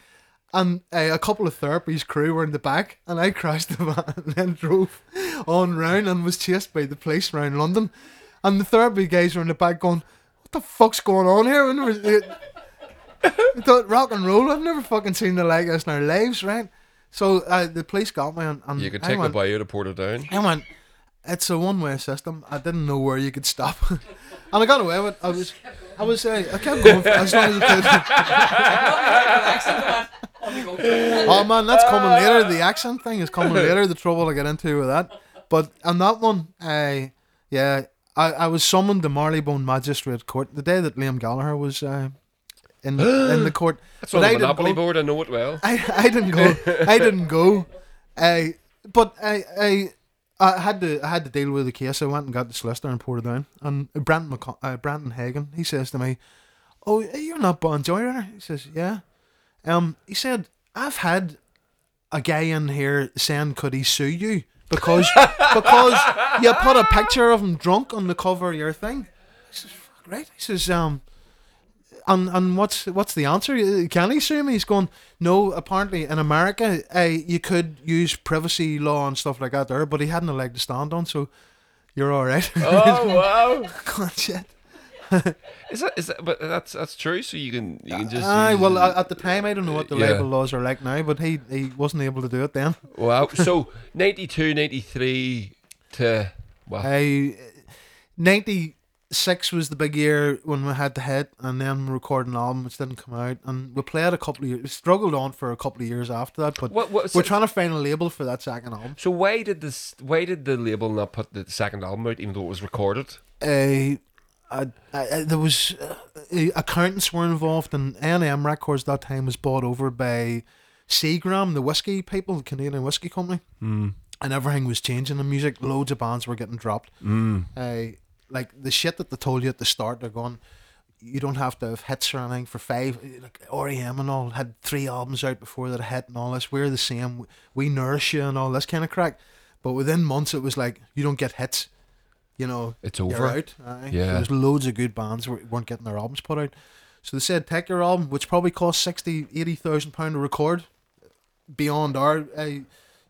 and uh, a couple of Therapy's crew were in the back, and I crashed the van and then drove on round and was chased by the police round London, and the Therapy guys were in the back going, what the fuck's going on here? I, never, I thought rock and roll, I've never fucking seen the like this in our lives, right? So uh, the police got me, and, and you could take went, the bayou to Portadown. I went, it's a one-way system. I didn't know where you could stop, and I got away with it. I was, I was, uh, I kept going for, as long as I could. Oh man, that's coming later. The accent thing is coming later. The trouble I get into with that. But on that one, I yeah, I, I was summoned to Marylebone Magistrate Court the day that Liam Gallagher was. Uh, In, in the court. That's on the Monopoly board, I know it well. I, I didn't go. I didn't go. I but I, I I had to I had to deal with the case. I went and got the solicitor and poured it down. And Branton McCon- uh, Branton Hagen, he says to me, "Oh, you're not Bon Joyrider." He says, "Yeah." Um, he said, "I've had a guy in here saying, could he sue you because because you put a picture of him drunk on the cover of your thing?" I says, "Fuck right." He says, "Um." And and what's what's the answer? Can he sue me? He's going, no, apparently in America uh, you could use privacy law and stuff like that there, but he hadn't a leg to stand on, so you're alright. Oh, wow. God, shit. is that is that but that's that's true, so you can you can just Aye, well it. At the time I don't know what the yeah. label laws are like now, but he, he wasn't able to do it then. Wow. So ninety-two, ninety-three to wow. I uh, ninety Six was the big year when we had the hit, and then we recorded an album which didn't come out, and we played a couple of years, struggled on for a couple of years after that, but what, what, so we're trying to find a label for that second album. So why did this? Why did the label not put the second album out, even though it was recorded? Uh, I, I, there was uh, accountants were involved, and N M E Records that time was bought over by Seagram, the whiskey people, the Canadian whiskey company, mm. and everything was changing in music. Loads of bands were getting dropped. Mm. Uh, Like the shit that they told you at the start, they're going, you don't have to have hits or anything for five. Like R E M and all had three albums out before that hit and all this. We're the same. We nourish you and all this kind of crack. But within months, it was like, you don't get hits. You know, it's over. You're out. Aye. Yeah. So there's loads of good bands who weren't getting their albums put out. So they said, take your album, which probably cost sixty, eighty thousand pounds to record beyond our, uh,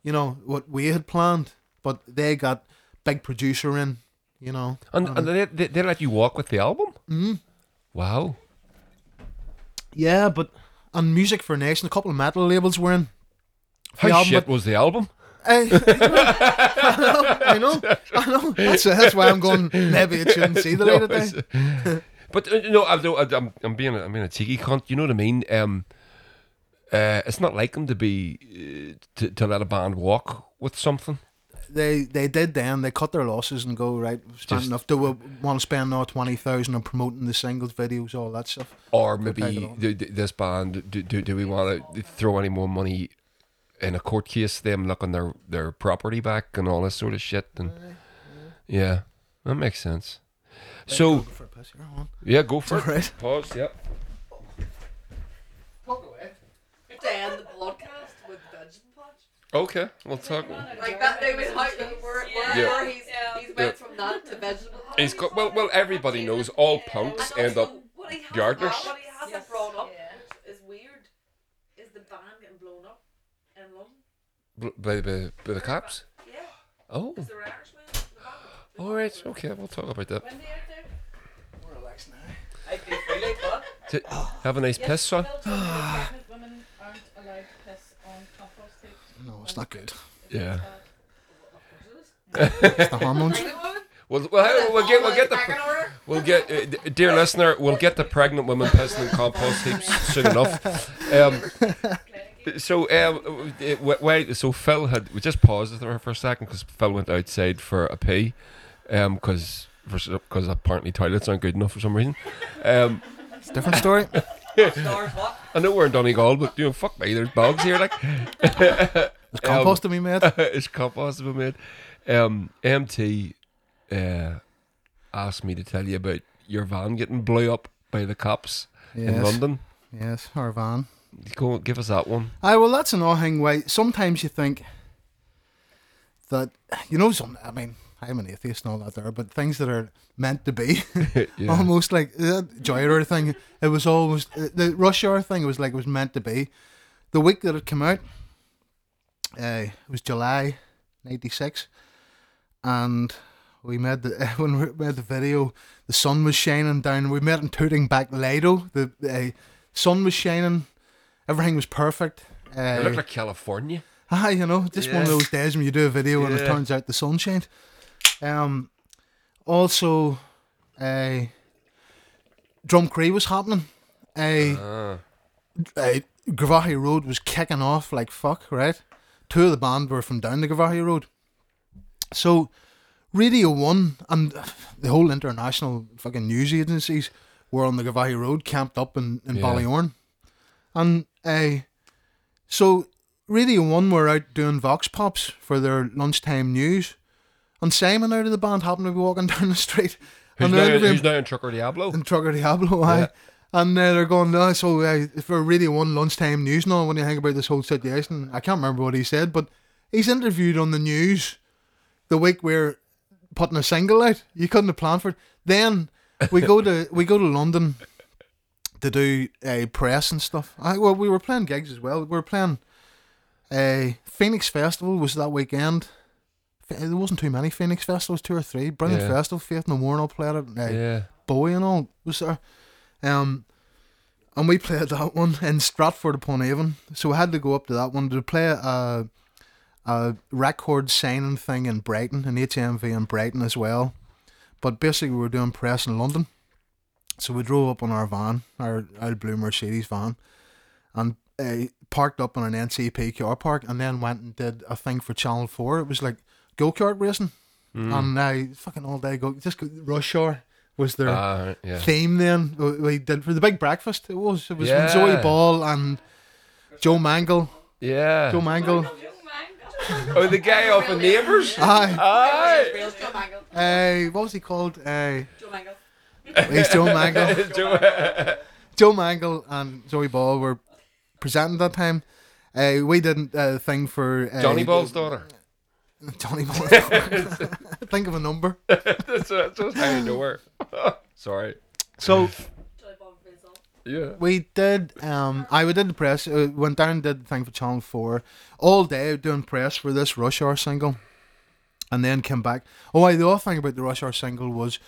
you know, what we had planned. But they got big producer in. You know, and, and they, they they let you walk with the album. Mm. Wow. Yeah, but on Music for Nation, a couple of metal labels were in. How album, shit was the album? I, I, know, I know, I know. That's, that's why I'm going. Maybe it shouldn't see the light of day. But no, I, no, I'm I'm being I'm being a cheeky cunt. You know what I mean? Um, uh, it's not like them to be uh, to to let a band walk with something. they they did then. They cut their losses and go, right, spend enough. Do we want to spend now twenty thousand on promoting the singles, videos, all that stuff? Or maybe this band, do, do do we want to throw any more money in a court case, them looking their, their property back and all this sort of shit? And yeah, that makes sense. Wait, so, go for a piss here, huh? Yeah, go for it's it. Right. Pause, yeah. Walk away. End the podcast with Dungeon Patch. Okay, we'll talk. Like that name is how we're yeah. he's, he's went from that to vegetable. He's got, well, well, everybody knows all punks end up gardeners. What he hasn't yes. brought up yeah. is weird. Is the band getting blown up in London? By, by, by the cops? Yeah. Oh. Is there an Irishman in the band? All right, okay, we'll talk about that. When they are there? We're relaxed now. I feel really good. Have a nice yes, piss, son. Allowed to piss on compost heaps. No, it's not good. Yeah. It's the hormones. We'll, we'll, we'll get, we'll get the, we'll get, uh, dear listener, we'll get the pregnant women pissing in compost heaps soon enough. Um, so, um, wait, so Phil had, we just paused there for a second because Phil went outside for a pee, um, because because apparently toilets aren't good enough for some reason. Um, it's a different story. I know we're in Donegal, but you know, fuck me, there's bogs here. Like, it's compost to be made. It's compost to be made. Um, M T uh, asked me to tell you about your van getting blew up by the cops yes. in London. Yes, our van. Go give us that one. Aye, well, that's an all-hang way. Sometimes you think that you know some. I mean, I'm an atheist and all that there, but things that are meant to be, yeah. almost like the Joyrider thing, it was always, the rush hour thing, it was like it was meant to be. The week that it came out, uh, it was July ninety-six, and we made the, when we made the video, the sun was shining down, we made it in Tooting back Lido, the uh, sun was shining, everything was perfect. Uh, it looked like California. Ah, you know, just yeah. one of those days when you do a video yeah. and it turns out the sun shined. Um, also, a uh, Drumcree was happening. A uh, uh. uh, Gravahi Road was kicking off like fuck, right? Two of the band were from down the Gravahi Road. So, Radio One and the whole international fucking news agencies were on the Gravahi Road, camped up in, in yeah. Ballyhorn. And uh, so, Radio One were out doing vox pops for their lunchtime news. And Simon out of the band happened to be walking down the street. Who's, and now, who's in, now in Trucker Diablo? In Trucker Diablo, aye. Yeah. And uh, they're going, oh, so uh, for Radio One lunchtime news now, when you think about this whole situation, I can't remember what he said, but he's interviewed on the news the week we're putting a single out. You couldn't have planned for it. Then we go to we go to London to do uh, press and stuff. I, well, we were playing gigs as well. We were playing uh, Phoenix Festival was that weekend. There wasn't too many Phoenix festivals, two or three. Brilliant yeah. festival, Faith No More and all played it. Uh, yeah. Bowie and all was there. Um, and we played that one in Stratford upon Avon. So I had to go up to that one to play a, a record signing thing in Brighton, an H M V in Brighton as well. But basically we were doing press in London. So we drove up on our van, our old blue Mercedes van, and uh, parked up on an N C P car park and then went and did a thing for Channel four. It was like go-kart racing mm. and I uh, fucking all day go just go, rush hour was their uh, yeah. theme then we did for the big breakfast it was it was yeah. Zoe Ball and Joe Mangle yeah Joe Mangle oh the guy off of Neighbours aye aye uh, what was he called uh, Joe Mangle he's Joe Mangle Joe, Joe Mangle and Zoe Ball were presenting that time uh, we did a thing for uh, Johnny Ball's daughter Johnny Ball. Think of a number. That's just out of nowhere. Sorry. So, yeah, we did. Um, I we did the press. Uh, went down and did the thing for Channel Four all day doing press for this Rush Hour single, and then came back. Oh, I, the other thing about the Rush Hour single was,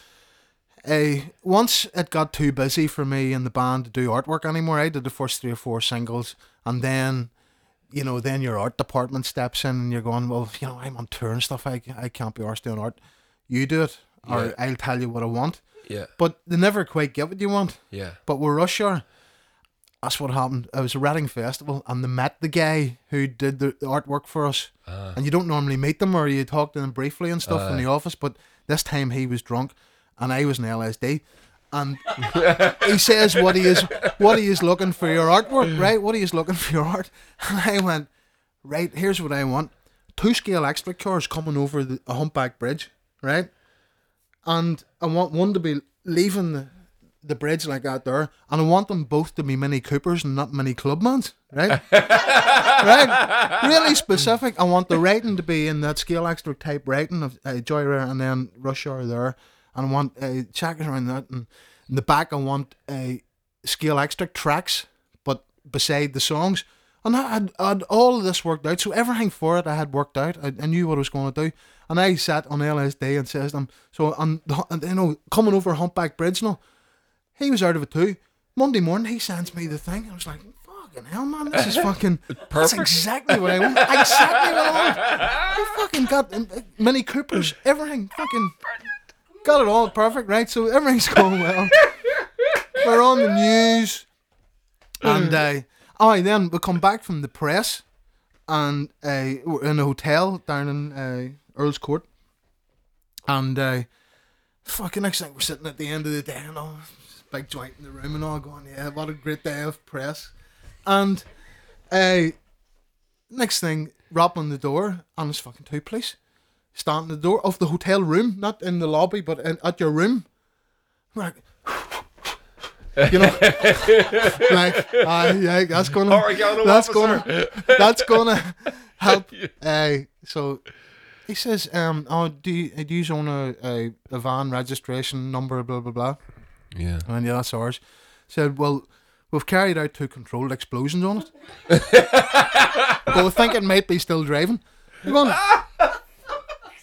a uh, once it got too busy for me and the band to do artwork anymore. I did the first three or four singles, and then. You know, then your art department steps in and you're going, well, you know, I'm on tour and stuff. I, I can't be arsed doing art. You do it or yeah. I'll tell you what I want. Yeah. But they never quite get what you want. Yeah. But we're Rush Hour. That's what happened. It was a Reading festival, and they met the guy who did the artwork for us. Uh, and you don't normally meet them, or you talk to them briefly and stuff uh, in the office, but this time he was drunk, and I was in L S D. And he says, what he is, what he is looking for your artwork, right? What he is looking for your art. And I went, right, here's what I want. Two scale extra cars coming over the a humpback bridge, right? And I want one to be leaving the the bridge like that there, and I want them both to be Mini Coopers and not Mini Clubmans, right? Right? Really specific. I want the writing to be in that scale extra type writing of uh, Joyrider and then Rush Hour there, and I want uh, checkers around that, and in the back I want uh, scale extra tracks, but beside the songs, and I had, I had all of this worked out, so everything for it I had worked out, I, I knew what I was going to do, and I sat on L S D and says to them, so, and, and you know, coming over Humpback Bridge now, he was out of it too. Monday morning, he sends me the thing. I was like, fucking hell, man, this is fucking... Perfect. That's exactly what I want. Exactly what I want. I fucking got Mini Coopers, everything. Fucking got it all perfect, right? So everything's going well. We're on the news. And uh, I then we come back from the press and uh, we're in a hotel down in uh, Earl's Court. And uh, fucking next thing, we're sitting at the end of the day and all... big joint in the room and all going, yeah, what a great day of press. And uh, next thing, rap on the door, and it's fucking two police standing at the door of the hotel room, not in the lobby, but in, at your room. Like, you know, like, uh, yeah, that's gonna, that's gonna, that's gonna help. Uh, so he says, um, oh, do you, do you own a, a, a van registration number, blah blah blah. Yeah. And yeah, that's ours. Said, well, we've carried out two controlled explosions on it. But we think it might be still driving. You're going,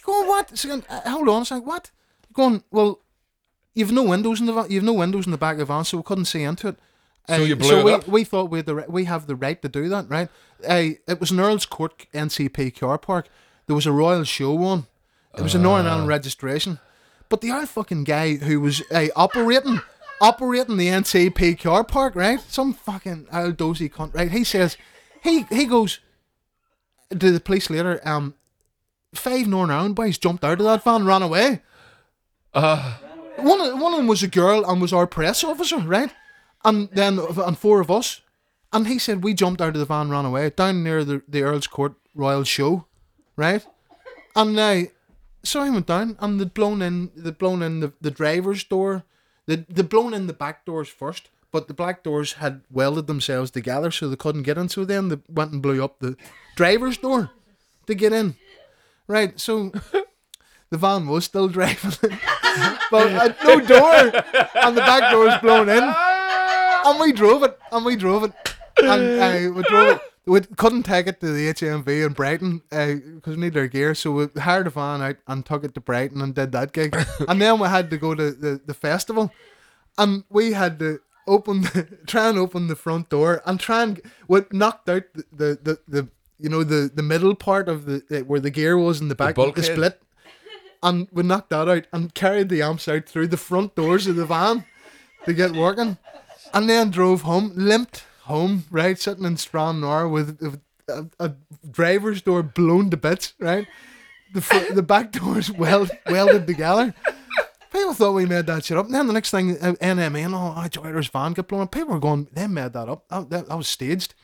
going what? So going, uh, hold on, it's like, what? You're going, well, you've no windows in the van, you've no windows in the back of the van, so we couldn't see into it. Uh, so you blew so it we, up? we thought we had the re- we have the right to do that, right? Uh, it was an Earl's Court N C P car park. There was a Royal Show one. It was uh. a Northern Ireland registration. But the old fucking guy who was uh, operating operating the N C P car park, right? Some fucking old dozy cunt, right? He says, he he goes to the police later, um, five Northern Ireland boys jumped out of that van and ran away. Uh. One, of, one of them was a girl and was our press officer, right? And then and four of us. And he said, we jumped out of the van and ran away down near the, the Earl's Court Royal Show, right? And now... Uh, so I went down and they'd blown in, they'd blown in the, the driver's door. They'd, they'd blown in the back doors first, but the back doors had welded themselves together so they couldn't get in. So then they went and blew up the driver's door to get in. Right, so the van was still driving. But had no door and the back door was blown in. And we drove it, and we drove it. And uh, we drove it. We couldn't take it to the H M V in Brighton because uh, we needed our gear, so we hired a van out and took it to Brighton and did that gig. And then we had to go to the, the festival, and we had to open, the, try and open the front door and try and we knocked out the the, the, the you know the, the middle part of the where the gear was in the back, the, the split, and we knocked that out and carried the amps out through the front doors of the van to get working, and then drove home limped. Home, right, sitting in Stranraer with, with a, a driver's door blown to bits, right? The fr- the back doors weld, welded together. People thought we made that shit up. And then the next thing, uh, N M E and all, oh, Joyrider's van got blown up. People were going, they made that up. That, that, that was staged.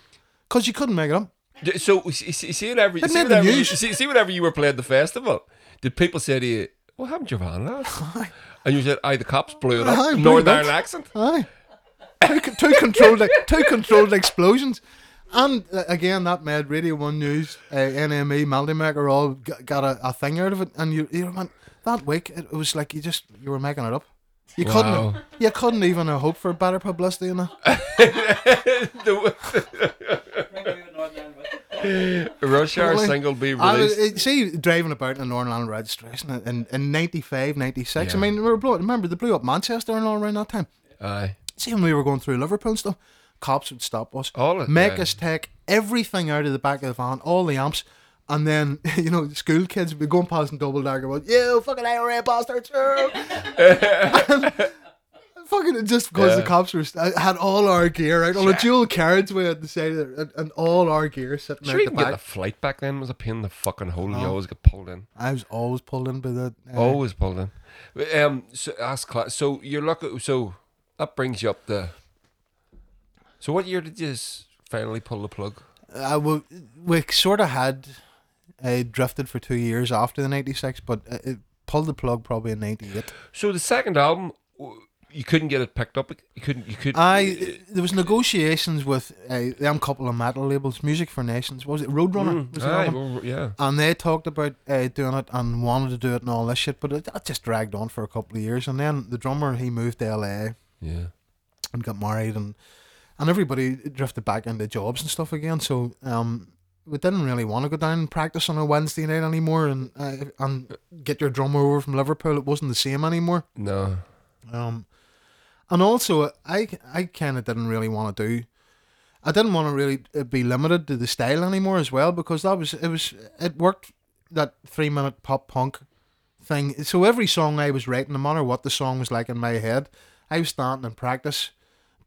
Because you couldn't make it up. So, see, see, whatever, see, whatever, you, see, see whenever you were playing the festival, did people say to you, what happened to your van, lads? And you said, aye, the cops blew it up. Northern Ireland accent. Aye. two, two controlled, two controlled explosions, and uh, again that made Radio One News, uh, N M E, Maldimaker all g- got a, a thing out of it. And you, you man, that week it was like you just you were making it up. You wow. couldn't, you couldn't even uh, hope for better publicity in that. Rush Hour single be released. I was, see, driving about in a Northern Ireland registration in in ninety-five, ninety-six Yeah. I mean, we were blowing, remember they blew up Manchester and all around that time. Aye. See, when we were going through Liverpool and stuff, cops would stop us, all it, make yeah. us take everything out of the back of the van, all the amps, and then, you know, school kids would be going past in double dagger, you fucking I R A bastards. And fucking just because yeah. the cops were had all our gear out right? on yeah. a dual carriageway at the side of the, and all our gear sitting sure out the back. Get the flight back then was a pain in the fucking hole. No. You always get pulled in. I was always pulled in by the uh, always pulled in. Um, so that's class. So you're lucky. So that brings you up the. So what year did you finally pull the plug? I w- we sort of had uh, drifted for two years after the ninety-six, but it pulled the plug probably in ninety-eight. So the second album, you couldn't get it picked up. You couldn't. You could. I there was negotiations with uh, them couple of metal labels, Music for Nations. What was it Roadrunner? Mm, was aye, well, yeah. And they talked about uh, doing it and wanted to do it and all this shit, but it, it just dragged on for a couple of years. And then the drummer he moved to L A. Yeah. And got married and. And everybody drifted back into jobs and stuff again, so um, we didn't really want to go down and practice on a Wednesday night anymore and uh, and get your drummer over from Liverpool. It wasn't the same anymore. No. Um, and also, I, I kind of didn't really want to do... I didn't want to really be limited to the style anymore as well, because that was it was it worked, that three-minute pop-punk thing. So every song I was writing, no matter what the song was like in my head, I was starting in practice...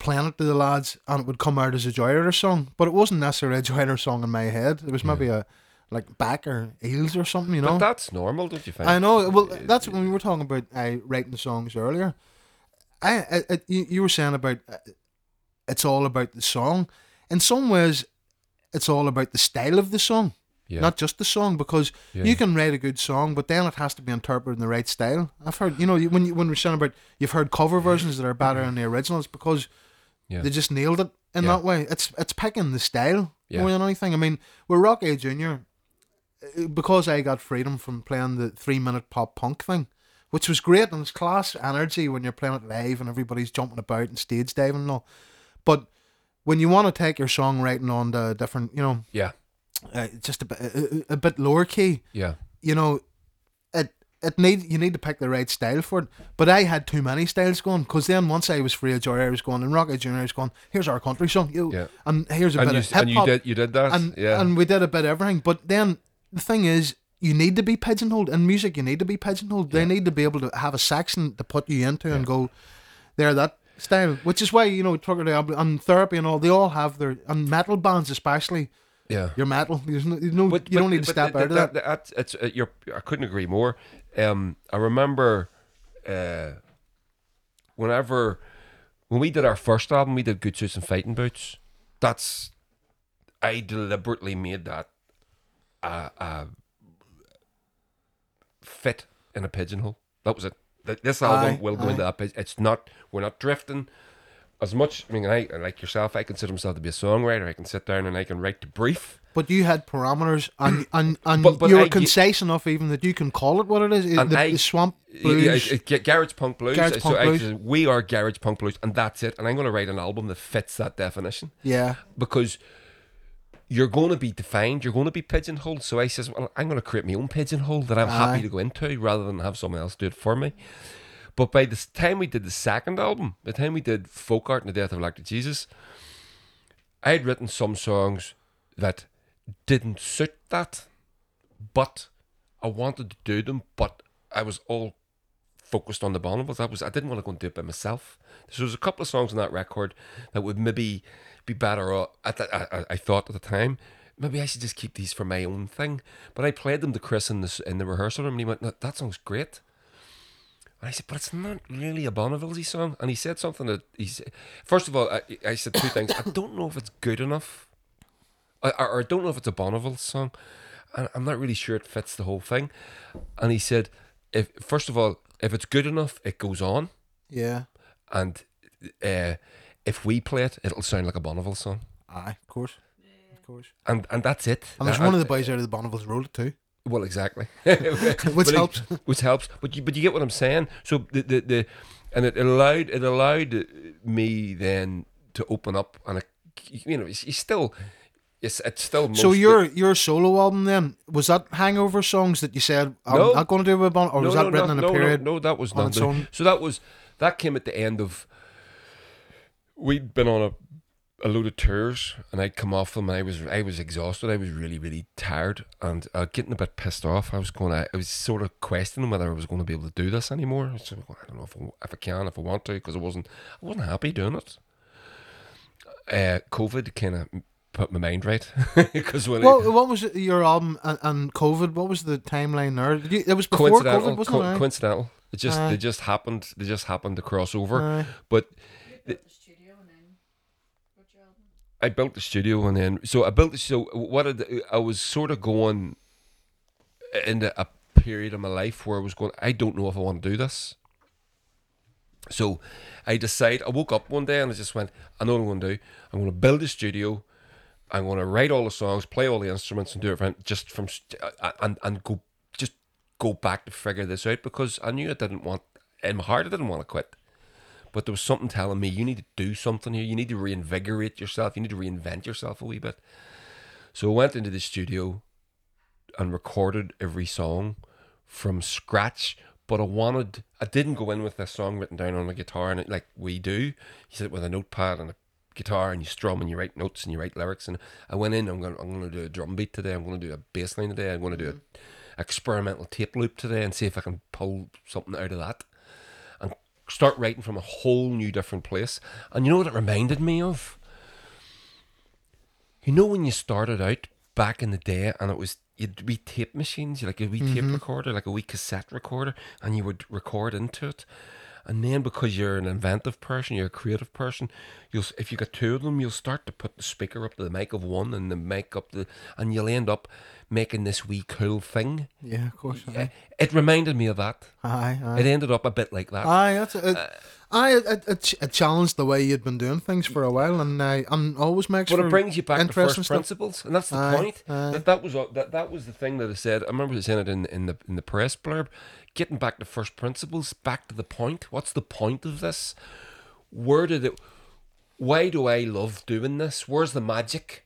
playing it to the lads, and it would come out as a Joyrider song, but it wasn't necessarily a Joyrider song in my head. It was maybe yeah. a like back or eels or something, you know. But that's normal, don't you think? I know. Well, that's when we were talking about uh, writing songs earlier. I, I, I you, you were saying about uh, it's all about the song. In some ways, it's all about the style of the song, yeah. not just the song, because yeah. you can write a good song, but then it has to be interpreted in the right style. I've heard, you know, when you, when we're saying about you've heard cover versions that are better than the originals because. Yeah. They just nailed it in yeah. that way. It's it's picking the style yeah. more than anything. I mean, with Rocky Junior, because I got freedom from playing the three-minute pop-punk thing, which was great, and it's class energy when you're playing it live and everybody's jumping about and stage diving and all. But when you want to take your songwriting on to a different, you know, yeah, uh, just a bit, a, a bit lower key, yeah, you know, it It need you need to pick the right style for it, but I had too many styles going. Because then once I was free of Joy, I was going and Rocky Junior was going. Here's our country song, you, yeah. and here's a and bit you, of hip hop. And you did you did that, and, yeah. and we did a bit of everything. But then the thing is, you need to be pigeonholed in music. You need to be pigeonholed. Yeah. They need to be able to have a section to put you into yeah. and go there that style. Which is why you know Tucker and Therapy and all they all have their and metal bands especially. Yeah, you're metal. There's no, there's no, but, you but, don't need to step the, out the, of that. that it's, uh, you're, I couldn't agree more. Um, I remember uh, whenever when we did our first album, we did Good Suits and Fighting Boots. That's I deliberately made that uh, uh, fit in a pigeonhole. That was it. This album aye, will go aye. into that. It's not. We're not drifting. As much, I mean, I like yourself, I consider myself to be a songwriter. I can sit down and I can write the brief. But you had parameters, and and, and but, but you were I, concise you, enough, even that you can call it what it is. And the, I, the swamp blues, yeah, garage punk blues. Garage punk so blues. I, we are garage punk blues, and that's it. And I'm going to write an album that fits that definition. Yeah, because you're going to be defined, you're going to be pigeonholed. So I says, well, I'm going to create my own pigeonhole that I'm Aye. happy to go into, rather than have someone else do it for me. But by the time we did the second album, by the time we did Folk Art and the Death of Electric Jesus, I had written some songs that didn't suit that, but I wanted to do them, but I was all focused on the Bonnables. I, was, I didn't want to go and do it by myself. So there was a couple of songs on that record that would maybe be better, uh, at the, I, I thought at the time. Maybe I should just keep these for my own thing. But I played them to Chris in the, in the rehearsal room, and he went, no, that song's great. And I said, but it's not really a Bonnevilles song. And he said something that he said. First of all, I, I said two things. I don't know if it's good enough. I, or I don't know if it's a Bonnevilles song. And I'm not really sure it fits the whole thing. And he said, if first of all, if it's good enough, it goes on. Yeah. And uh, if we play it, it'll sound like a Bonnevilles song. Aye, of course. Of course. And and that's it. And there's uh, one of the boys out of the Bonnevilles wrote it too. Well, exactly. which but helps. It, which helps. But you, but you get what I'm saying. So the the, the and it allowed it allowed me then to open up, and it, you know, it's, it's still it's it's still. Most so your the, your solo album then was that Hangover songs that you said I'm no, not going to do with Bon, or no, was that no, written no, in a no, period? No, no, that was not. So that was that came at the end of. We'd been on a a load of tours, and I'd come off them, and I was I was exhausted. I was really really tired, and uh, getting a bit pissed off. I was going to, I was sort of questioning whether I was going to be able to do this anymore. I was going, I don't know if I, if I can, if I want to, because I wasn't I wasn't happy doing it. Uh, COVID kind of put my mind right. Because when well, I, what was it, your album and, and COVID? What was the timeline there? Did you, it was before coincidental, COVID, wasn't co- it? Coincidental. It just uh, they just happened. They just happened to cross over, uh, but. I built the studio and then, so I built, so what I, I was sort of going into a period of my life where I was going, I don't know if I want to do this. So I decided, I woke up one day and I just went, I know what I'm going to do. I'm going to build a studio. I'm going to write all the songs, play all the instruments and do it from, just from, and, and go, just go back to figure this out, because I knew I didn't want, in my heart I didn't want to quit. But there was something telling me, you need to do something here. You need to reinvigorate yourself. You need to reinvent yourself a wee bit. So I went into the studio and recorded every song from scratch. But I wanted, I didn't go in with this song written down on a guitar, and it, like we do. You sit with a notepad and a guitar and you strum and you write notes and you write lyrics. And I went in, I'm going to, I'm going to do a drum beat today. I'm going to do a bass line today. I'm going to do an experimental tape loop today and see if I can pull something out of that. Start writing from a whole new different place. And you know what it reminded me of? You know when you started out back in the day and it was, you'd be tape machines, like a wee mm-hmm. tape recorder, like a wee cassette recorder, and you would record into it. And then because you're an inventive person, you're a creative person, you'll, if you got two of them, you'll start to put the speaker up to the mic of one and the mic up to, and you'll end up making this wee cool thing. Yeah, of course. Yeah. It reminded me of that. Aye, aye. It ended up a bit like that. Aye, that's it. Uh, aye, it, it, it challenged the way you'd been doing things for a while, and uh, and always makes. But it brings you back to first principles, and that's the aye, point. Aye. That that was that that was the thing that I said. I remember saying it in in the in the press blurb. Getting back to first principles, back to the point. What's the point of this? Where did it? Why do I love doing this? Where's the magic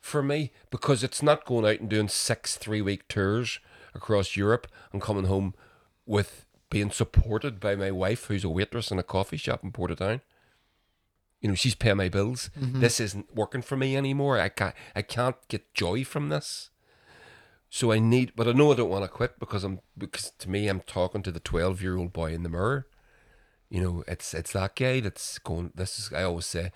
for me? Because it's not going out and doing six three-week tours across Europe and coming home with being supported by my wife, who's a waitress in a coffee shop in Portadown. You know, she's paying my bills. Mm-hmm. This isn't working for me anymore. I can't. I can't get joy from this. So I need, but I know I don't want to quit because I'm, because to me, I'm talking to the twelve year old boy in the mirror. You know, it's, it's that guy that's going, this is, I always say,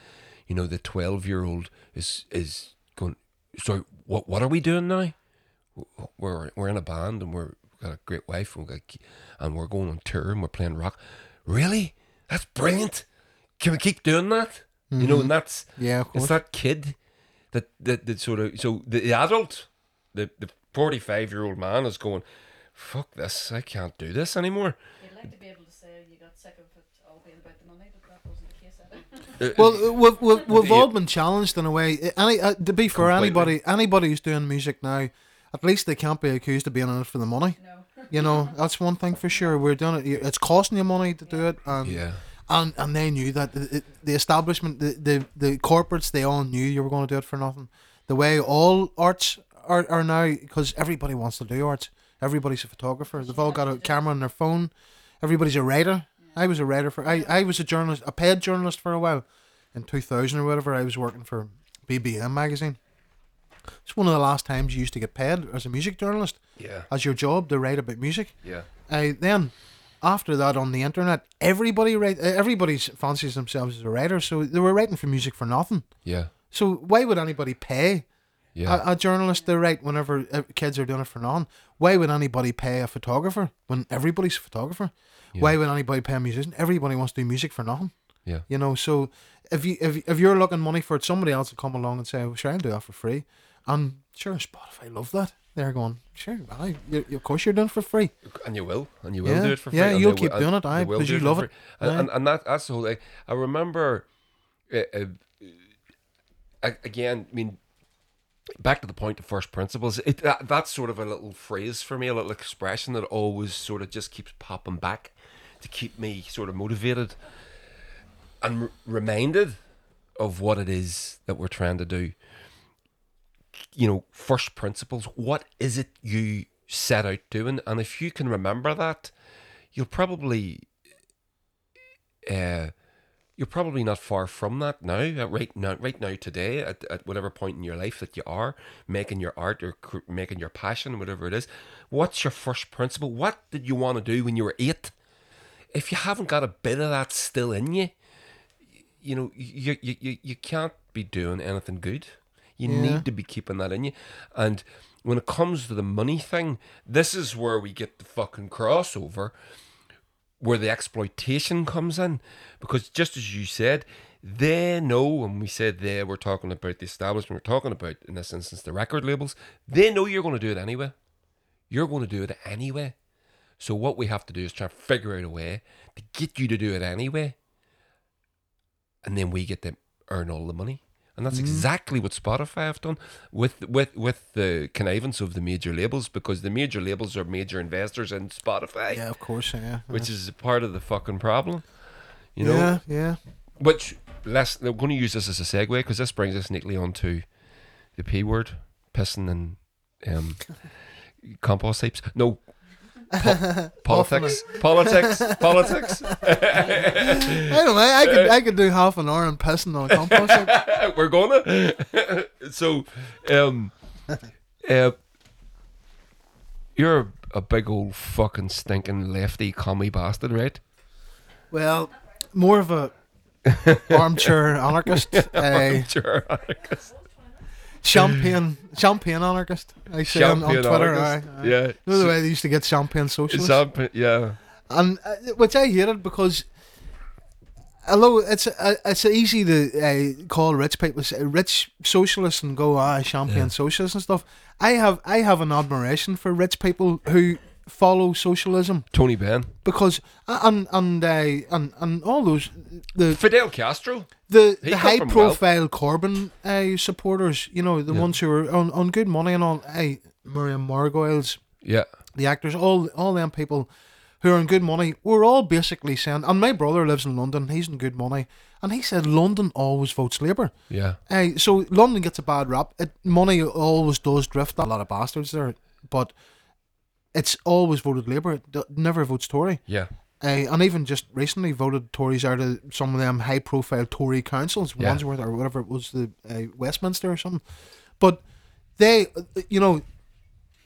you know, the twelve year old is, is going, so what, what are we doing now? We're, we're in a band and we're, we've got a great wife and we've got, and we're going on tour and we're playing rock. Really? That's brilliant. Can we keep doing that? Mm-hmm. You know, and that's, yeah, of course. It's that kid that, that, that sort of, so the, the adult, the, the, forty-five year old man is going, fuck this, I can't do this anymore. You'd like to be able to say you got sick of it all being about the money, but that wasn't the case either. Well, we've, we've, we've all been challenged in a way. Any, uh, to be fair, anybody anybody who's doing music now, at least they can't be accused of being in it for the money. No. You know, that's one thing for sure. We're doing it, it's costing you money to yeah. do it. And yeah. And and they knew that the, the establishment, the, the, the corporates, they all knew you were going to do it for nothing. The way all arts Are, are now, because everybody wants to do art. Everybody's a photographer. They've all got a camera on their phone. Everybody's a writer. I was a writer for I, I was a journalist, a paid journalist for a while. In two thousand or whatever, I was working for B B M magazine. It's one of the last times you used to get paid as a music journalist. Yeah. As your job to write about music. Yeah. Uh, then after that, on the internet, everybody write. Everybody fancies themselves as a writer, so they were writing for music for nothing. Yeah. So why would anybody pay? Yeah. A, a journalist, they're right whenever kids are doing it for none. Why would anybody pay a photographer when everybody's a photographer? Yeah. Why would anybody pay a musician? Everybody wants to do music for nothing. Yeah. You know, so if, you, if, if you're looking money for it, somebody else will come along and say, well, sure, I'll do that for free. And sure, Spotify love that. They're going, sure, aye, you, of course you're doing it for free. And you will. And you will yeah. do it for free. Yeah, and you'll keep will, doing it, aye, because you love it. And, and, and that, that's the whole thing. I remember, uh, uh, again, I mean, back to the point of first principles, it that, that's sort of a little phrase for me, a little expression that always sort of just keeps popping back to keep me sort of motivated and r- reminded of what it is that we're trying to do. You know, first principles, what is it you set out doing? And if you can remember that, you'll probably uh, you're probably not far from that now, right now, right now today, at, at whatever point in your life that you are making your art or cr- making your passion, whatever it is. What's your first principle? What did you want to do when you were eight? If you haven't got a bit of that still in you, you know, you you you, you can't be doing anything good. You yeah. need to be keeping that in you. And when it comes to the money thing, this is where we get the fucking crossover, where the exploitation comes in. Because just as you said, they know, and we said they, we're talking about the establishment, we're talking about, in this instance, the record labels, they know you're going to do it anyway. You're going to do it anyway. So what we have to do is try to figure out a way to get you to do it anyway. And then we get to earn all the money. And that's exactly what Spotify have done with, with with the connivance of the major labels, because the major labels are major investors in Spotify. Yeah, of course, yeah. yeah. Which is a part of the fucking problem, you know? Yeah, yeah. Which, less, I'm going to use this as a segue, because this brings us neatly onto the P word, pissing and um, compost heaps. No, po- politics, politics, politics. I don't know. I could, I could do half an hour and pissing on compost. We're gonna. So, um, uh, you're a big old fucking stinking lefty commie bastard, right? Well, more of a armchair anarchist. Armchair uh, anarchist. Champagne, champagne anarchist. I say on, on Twitter. Aye, aye. Yeah, you know the way they used to get champagne socialist. Champion, yeah, and uh, which I hated, because although it's uh, it's easy to uh, call rich people uh, rich socialists and go ah champagne yeah. socialists and stuff. I have I have an admiration for rich people who follow socialism. Tony Benn, because and and uh, and and all those the Fidel Castro, the, the high profile Corbyn uh, supporters, you know, the yeah. ones who are on, on good money and all. Hey, Miriam Margoyles, yeah, the actors, all all them people who are on good money, we're all basically saying. And my brother lives in London; he's in good money, and he said London always votes Labour. Yeah, hey, uh, so London gets a bad rap. It, money always does drift. A lot of bastards there, but. It's always voted Labour. It never votes Tory. Yeah. Uh, and even just recently voted Tories out of some of them high-profile Tory councils, yeah. Wandsworth or whatever it was, the uh, Westminster or something. But they, you know,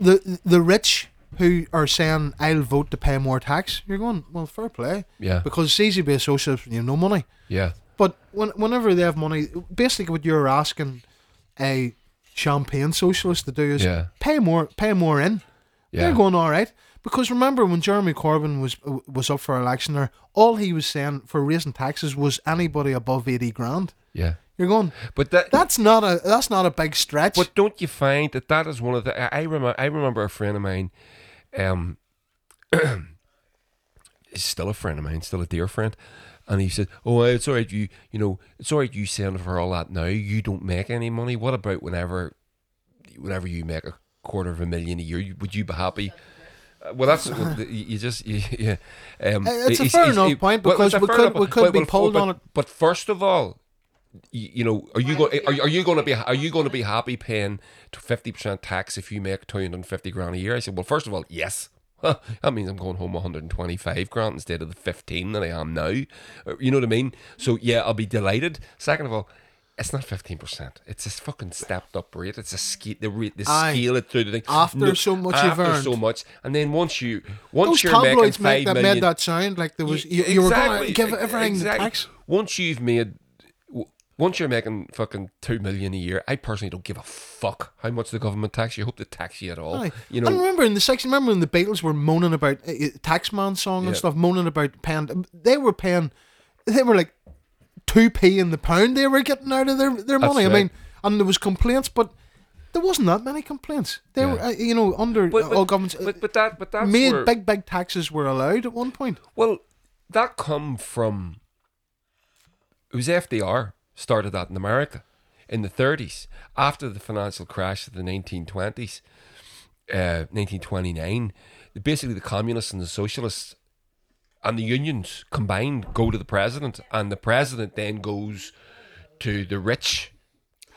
the the rich who are saying, I'll vote to pay more tax, you're going, well, fair play. Yeah. Because it's easy to be a socialist when you have no money. Yeah. But when, whenever they have money, basically what you're asking a champagne socialist to do is yeah. pay more, pay more in. Yeah. They're going all right, because remember when Jeremy Corbyn was was up for election there, all he was saying for raising taxes was anybody above eighty grand. Yeah, you're going, but that, that's not a that's not a big stretch. But don't you find that that is one of the I remember I remember a friend of mine, um, he's still a friend of mine, still a dear friend, and he said, "Oh, it's all right, you you know, it's all right, you saying for all that now, you don't make any money. What about whenever, whenever you make a." quarter of a million a year, would you be happy? Uh, well, that's well, you just you, yeah. Um, it's a fair enough point, because we could we could be pulled on it. But first of all, you, you know, are you going are, are you going to be are you going to be happy paying fifty percent tax if you make two hundred and fifty grand a year? I said, well, first of all, yes. Huh, that means I'm going home one hundred and twenty five grand instead of the fifteen that I am now. You know what I mean? So yeah, I'll be delighted. Second of all. It's not fifteen percent. It's this fucking stepped up rate. It's a scale. The rate, the scale it through the thing. After no, so much, after you've earned. so much, and then once you, once Those you're making five made that, million, made that sound like there was you, you exactly, were going to give everything exactly. tax. Once you've made, once you're making fucking two million a year, I personally don't give a fuck how much the government tax you. Hope they tax you at all. Aye. You know. And remember in the sixties, remember when the Beatles were moaning about uh, Taxman song and yeah. stuff, moaning about paying. They were paying. They were like. two p in the pound they were getting out of their, their money. Right. I mean, and there was complaints, but there wasn't that many complaints. They yeah. were, uh, you know, under but, but, all governments. But, but that, but that's made where, big, big taxes were allowed at one point. Well, that come from it was F D R started that in America in the thirties after the financial crash of the nineteen twenties, uh, nineteen twenty-nine. Basically, the communists and the socialists. And the unions combined go to the president, and the president then goes to the rich,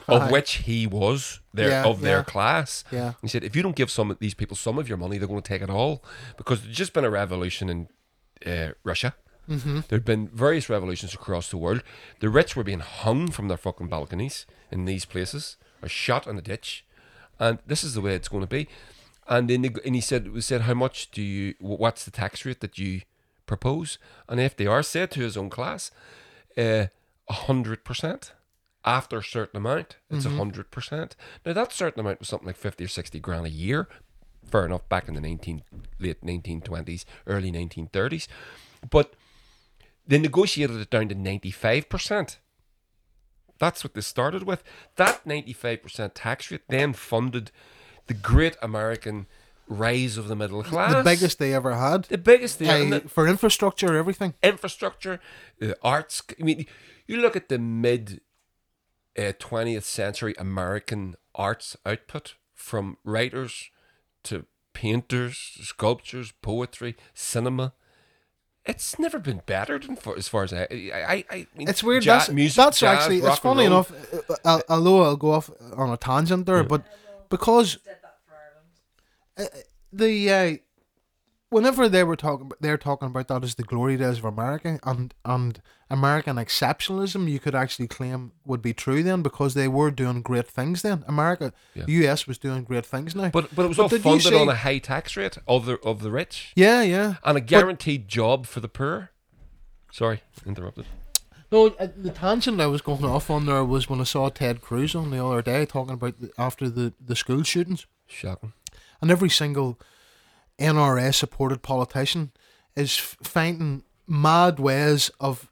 of Aye. which he was their yeah, of yeah. their class. Yeah. He said, "If you don't give some of these people some of your money, they're going to take it all, because there's just been a revolution in uh, Russia, Mm-hmm. There'd been various revolutions across the world. The rich were being hung from their fucking balconies in these places, or shot in a ditch. And this is the way it's going to be. And then they, and he said, we said, how much do you, what's the tax rate that you propose? And F D R said to his own class, uh, one hundred percent. After a certain amount, it's mm-hmm. one hundred percent. Now, that certain amount was something like fifty or sixty grand a year. Fair enough, back in the nineteen, late nineteen twenties, early nineteen thirties. But they negotiated it down to ninety-five percent. That's what they started with. That ninety-five percent tax rate then funded the great American rise of the middle class. The biggest they ever had. The biggest they ever had. For infrastructure, everything. Infrastructure, uh, arts. I mean, you look at the mid... Uh, twentieth century American arts output, from writers to painters, sculptures, poetry, cinema. It's never been better than for, as far as I... I, I mean, it's weird. Jazz, that's music, that's jazz, actually... It's funny enough, uh, although I'll go off on a tangent there, yeah. but because... Uh, the... Uh, whenever they were talking, they're talking about that as the glory days of America, and and American exceptionalism, you could actually claim would be true then, because they were doing great things then. America, yeah. U S was doing great things now, but but it was but all funded see, on a high tax rate of the of the rich. Yeah, yeah, and a guaranteed but, job for the poor. Sorry, interrupted. No, the tangent I was going off on there was when I saw Ted Cruz on the other day talking about the, after the the school shootings. Shocking. And every single N R A supported politician is finding mad ways of,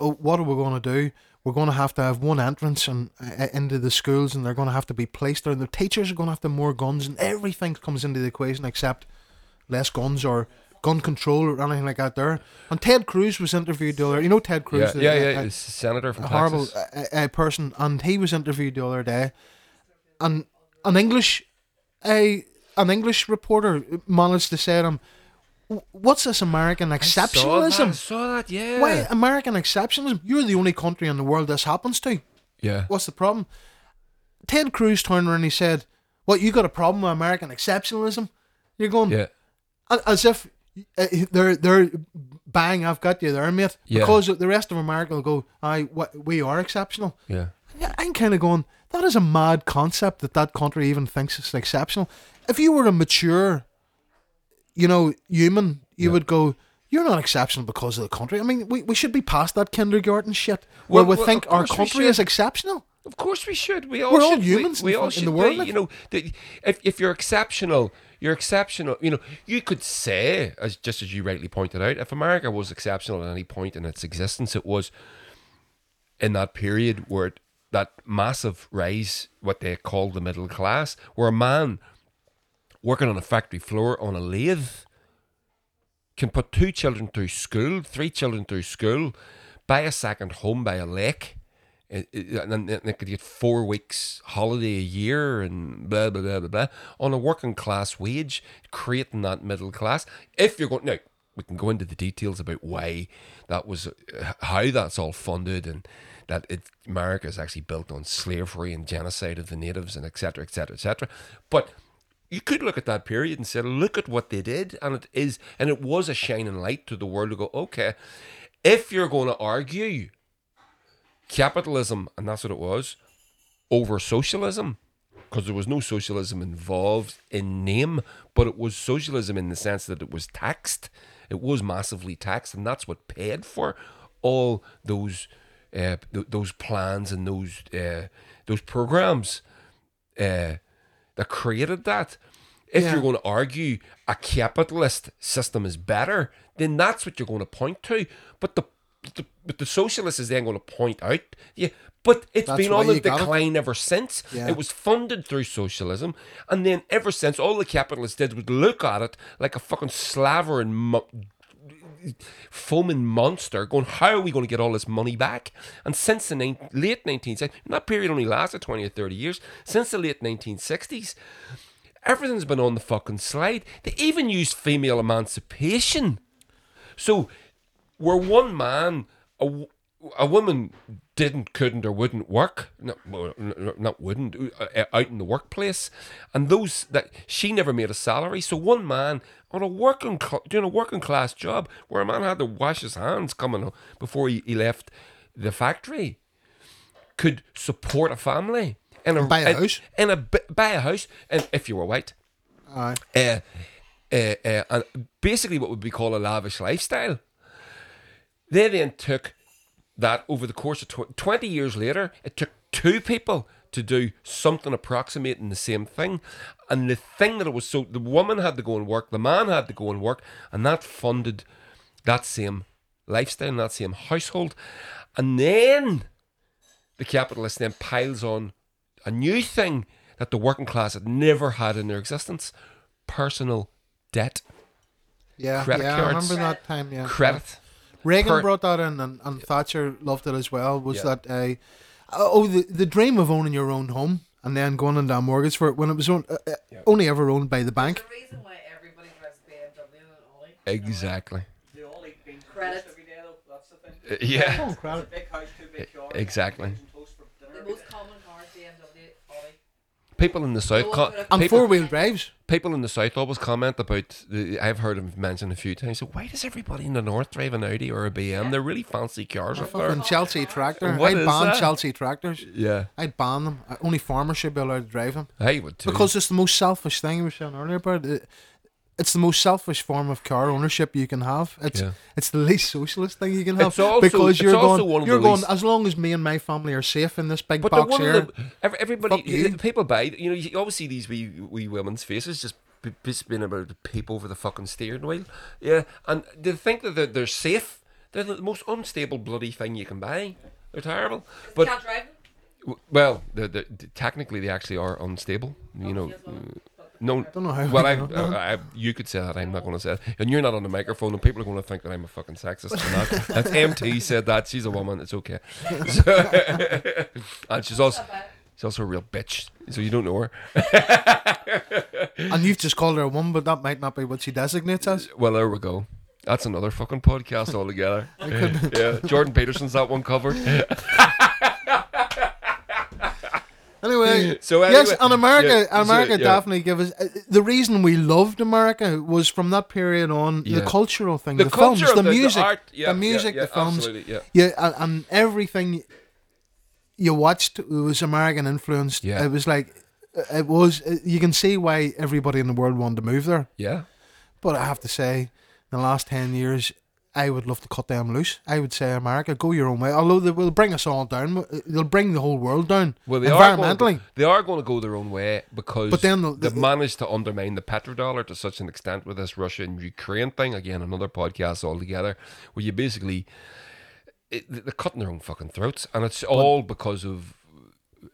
oh, what are we going to do? We're going to have to have one entrance and uh, into the schools, and they're going to have to be placed there, and the teachers are going to have to have more guns, and everything comes into the equation except less guns or gun control or anything like that there. And Ted Cruz was interviewed the other, you know Ted Cruz, yeah, the, yeah, yeah, a, a senator from a horrible Texas. A, a person, and he was interviewed the other day, and an English a an English reporter managed to say to him, what's this American exceptionalism? I saw that, I saw that yeah. Why American exceptionalism? You're the only country in the world this happens to. Yeah. What's the problem? Ted Cruz turned around and he said, what, you got a problem with American exceptionalism? You're going, yeah. As if they're, they're bang, I've got you there, mate. Yeah. Because the rest of America will go, aye, we are exceptional. Yeah. I'm kind of going, that is a mad concept that that country even thinks it's exceptional. If you were a mature, you know, human, you yeah. would go, you're not exceptional because of the country. I mean, we, we should be past that kindergarten shit where well, we well, think our country is exceptional. Of course we should. We all We're should. all humans we, we in, all should in the world. Be, you know, the, if, if you're exceptional, you're exceptional. You know, you could say, as just as you rightly pointed out, if America was exceptional at any point in its existence, it was in that period where it, that massive rise, what they called the middle class, where a man working on a factory floor on a lathe can put two children through school, three children through school, buy a second home by a lake, and then they could get four weeks holiday a year and blah, blah, blah, blah, blah, on a working class wage, creating that middle class. If you're going... Now, we can go into the details about why that was, how that's all funded, and that it, America is actually built on slavery and genocide of the natives, and et cetera, et cetera, et cetera. But... you could look at that period and say, look at what they did, and it is, and it was a shining light to the world to go, okay, if you're going to argue capitalism, and that's what it was, over socialism, because there was no socialism involved in name, but it was socialism in the sense that it was taxed, it was massively taxed, and that's what paid for all those uh, th- those plans and those uh, those programs. Uh, that created that. If yeah. you're going to argue a capitalist system is better, then that's what you're going to point to. But the the, but the socialist is then going to point out, yeah, but it's that's been on the decline ever since. Yeah. It was funded through socialism, and then ever since, all the capitalists did was look at it like a fucking slavering, mo- foaming monster, going, how are we going to get all this money back? And since the ni- late nineteenth century, and that period only lasted twenty or thirty years, since the late nineteen sixties, everything's been on the fucking slide. They even used female emancipation. So where one man, a, a woman didn't, couldn't, or wouldn't work. No, not wouldn't, out in the workplace. And those that she never made a salary. So one man on a working doing a working class job where a man had to wash his hands coming before he, he left the factory could support a family and a, buy a house and a buy a house and if you were white, aye, uh, uh, uh, and basically what would be called a lavish lifestyle. They then took that over the course of tw- twenty years later, it took two people to do something approximating the same thing. And the thing that it was, so the woman had to go and work, the man had to go and work, and that funded that same lifestyle, that same household. And then the capitalist then piles on a new thing that the working class had never had in their existence: personal debt. Yeah, credit yeah, cards, I remember that time. Yeah, credit. Reagan per- brought that in, and, and yeah. Thatcher loved it as well. Was yeah. that a uh, oh the, the dream of owning your own home and then going into a mortgage for it when it was on, uh, yeah. only ever owned by the bank? There's a reason why everybody drives B M W and Ollie. Exactly. The Ollie being credit. That's the thing. Yeah. Oh, credit. It's a big house, two big yards. Exactly. The most common car, B M W, Ollie. People in the south, no, co- and four wheel drives. People in the south always comment about. The, I've heard him mentioned a few times. So why does everybody in the north drive an Audi or a B M? Yeah. They're really fancy cars. A fucking Chelsea tractor. What I ban that? Chelsea tractors. Yeah, I ban them. Only farmers should be allowed to drive them. I would too. Because it's the most selfish thing we were saying earlier about. It. It's the most selfish form of car ownership you can have. It's yeah. it's the least socialist thing you can have. It's also, because you're it's going, also you're going least... as long as me and my family are safe in this big but box here. Everybody, the people buy. You know, you always see these wee wee women's faces just just being able to peep over the fucking steering wheel. Yeah, and they think that they're, they're safe. They're the most unstable bloody thing you can buy. They're terrible. But can't drive them. Well, they're, they're, technically they actually are unstable. You oh, know. No, I don't know how. Well, I, I, I, you could say that. I'm not going to say it. And you're not on the microphone, and people are going to think that I'm a fucking sexist. That. That's M T said that. She's a woman. It's okay. So, and she's also, she's also a real bitch. So you don't know her. And you've just called her a woman, but that might not be what she designates as. Well, there we go. That's another fucking podcast altogether. Yeah, Jordan Peterson's that one covered. Anyway, so anyway, yes, and America, yeah, America so, yeah. definitely gave us uh, the reason we loved America was from that period on yeah. the cultural thing, the, the culture, films, the, the music, the, art, yeah, the music, yeah, yeah, the films, yeah, yeah and, and everything you watched was American influenced. Yeah. It was like it was. You can see why everybody in the world wanted to move there. Yeah, but I have to say, in the last ten years. I would love to cut them loose. I would say, America, go your own way. Although they will bring us all down. They'll bring the whole world down. Well, they environmentally. Are going to, they are going to go their own way because but then the, the, they've managed to undermine the petrodollar to such an extent with this Russia and Ukraine thing. Again, another podcast altogether where you basically... It, they're cutting their own fucking throats. And it's all because of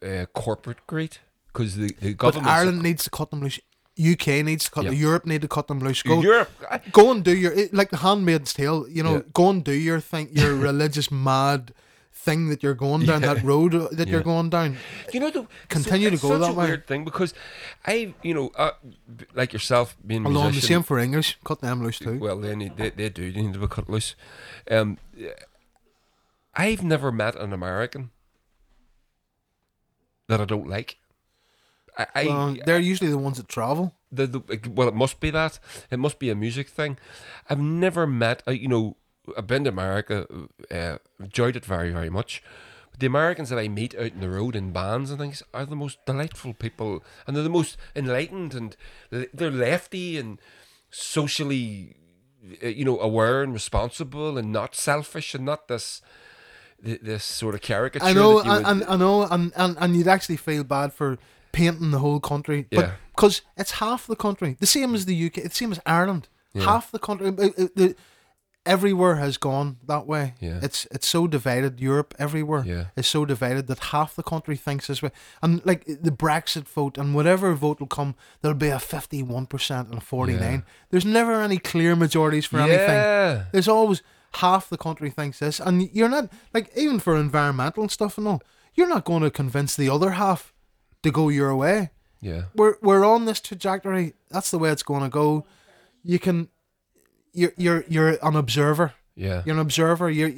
uh, corporate greed. Because the, the government... But Ireland are, needs to cut them loose. U K needs to cut yep. them. Europe need to cut them loose. Go, Europe, I, go and do your like the Handmaid's Tale. You know, yeah. go and do your thing, your religious mad thing that you're going down yeah. that road that yeah. you're going down. You know, the, continue so to go such that a way. Weird thing because I, you know, uh, like yourself being a musician. The same for English, cut them loose too. Well, they need, they, they do they need to be cut loose. Um, I've never met an American that I don't like. I, well, they're usually the ones that travel. The, the, well, it must be that. It must be a music thing. I've never met, uh, you know, I've been to America, uh, enjoyed it very, very much. But the Americans that I meet out on the road in bands and things are the most delightful people. And they're the most enlightened and they're lefty and socially, uh, you know, aware and responsible and not selfish and not this... this sort of caricature. I know, that and, would... I know, and, and, and you'd actually feel bad for painting the whole country, but because yeah. it's half the country, the same as the U K, the same as Ireland. Yeah. Half the country, it, it, it, everywhere has gone that way. Yeah. It's it's so divided. Europe everywhere yeah. is so divided that half the country thinks this way. And like the Brexit vote and whatever vote will come, there'll be a fifty-one percent and a forty-nine. Yeah. There's never any clear majorities for yeah. anything. There's always. Half the country thinks this, and you're not like even for environmental stuff and all. You're not going to convince the other half to go your way. Yeah, we're we're on this trajectory. That's the way it's going to go. You can, you're you're you're an observer. Yeah, you're an observer. You're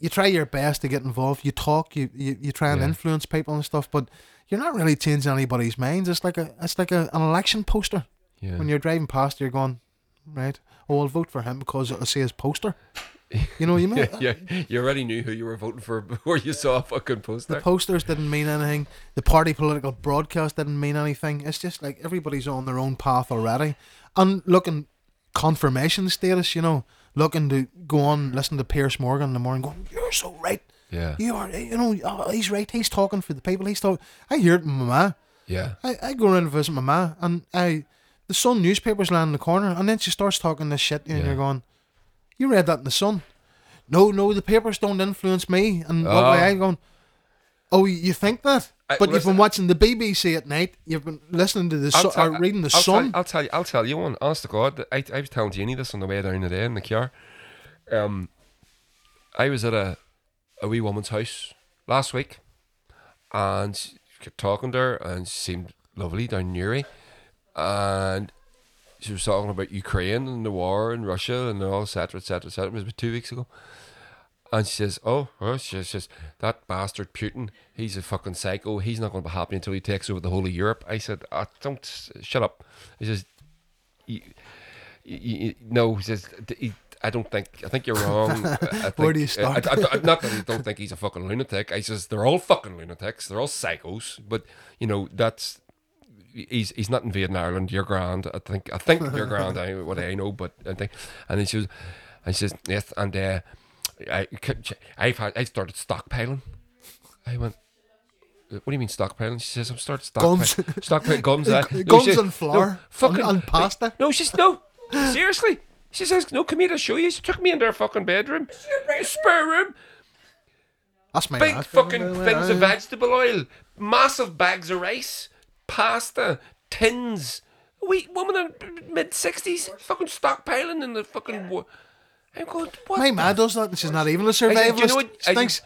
you try your best to get involved. You talk. You you, you try and yeah. influence people and stuff, but you're not really changing anybody's minds. It's like a it's like a, an election poster. Yeah. When you're driving past, you're going, right? Oh, I'll vote for him because I see his poster. You know, you mean yeah, yeah. You already knew who you were voting for before you saw a fucking poster. The posters didn't mean anything. The party political broadcast didn't mean anything. It's just like everybody's on their own path already. And looking confirmation status, you know, looking to go on, listen to Piers Morgan in the morning, going, "You're so right. Yeah, you are. You know, oh, he's right. He's talking for the people. He's talking." I hear it, my ma. Yeah, I I go around and visit my ma, and I the Sun newspaper's lying in the corner, and then she starts talking this shit, and yeah. you're going, "You read that in the Sun?" No, no, the papers don't influence me. And oh. what way I'm going, oh, you think that? I, but listen, you've been watching the B B C at night. You've been listening to the Sun, or reading the I'll Sun. Tell, I'll tell you, I'll tell you one. Honest to God, I, I was telling Jeannie this on the way down today in the car. Um, I was at a a wee woman's house last week, and she kept talking to her, and she seemed lovely down Newry, and she was talking about Ukraine and the war and Russia and all, et cetera, et cetera, et cetera. It was about two weeks ago. And she says, oh, well, she says, that bastard Putin, he's a fucking psycho. He's not going to be happy until he takes over the whole of Europe. I said, oh, don't, shut up. He says, you, you, you, no, he says, I don't think, I think you're wrong. I think, where do you start? I, I, I, not that I don't think he's a fucking lunatic. I says, they're all fucking lunatics. They're all psychos. But, you know, that's, he's he's not invading Ireland. You're grand. I think I think you're grand. I what I know, but I think. And then she was, and she says, yes. And uh, I I've had I started stockpiling. I went, what do you mean stockpiling? She says, I've started stockpiling. Gums, stockpiling gums, uh, no, gums says, and flour, no, fucking and, and pasta. No, she's no. Seriously, she says, no. Come here, I'll show you. She took me into her fucking bedroom, spare room. That's my big fucking things of vegetable oil, massive bags of rice. Pasta, tins, a wee woman in mid sixties, fucking stockpiling in the fucking war. I'm going, what? My ma does that, and she's not even a survivalist. Do you know what? She thinks,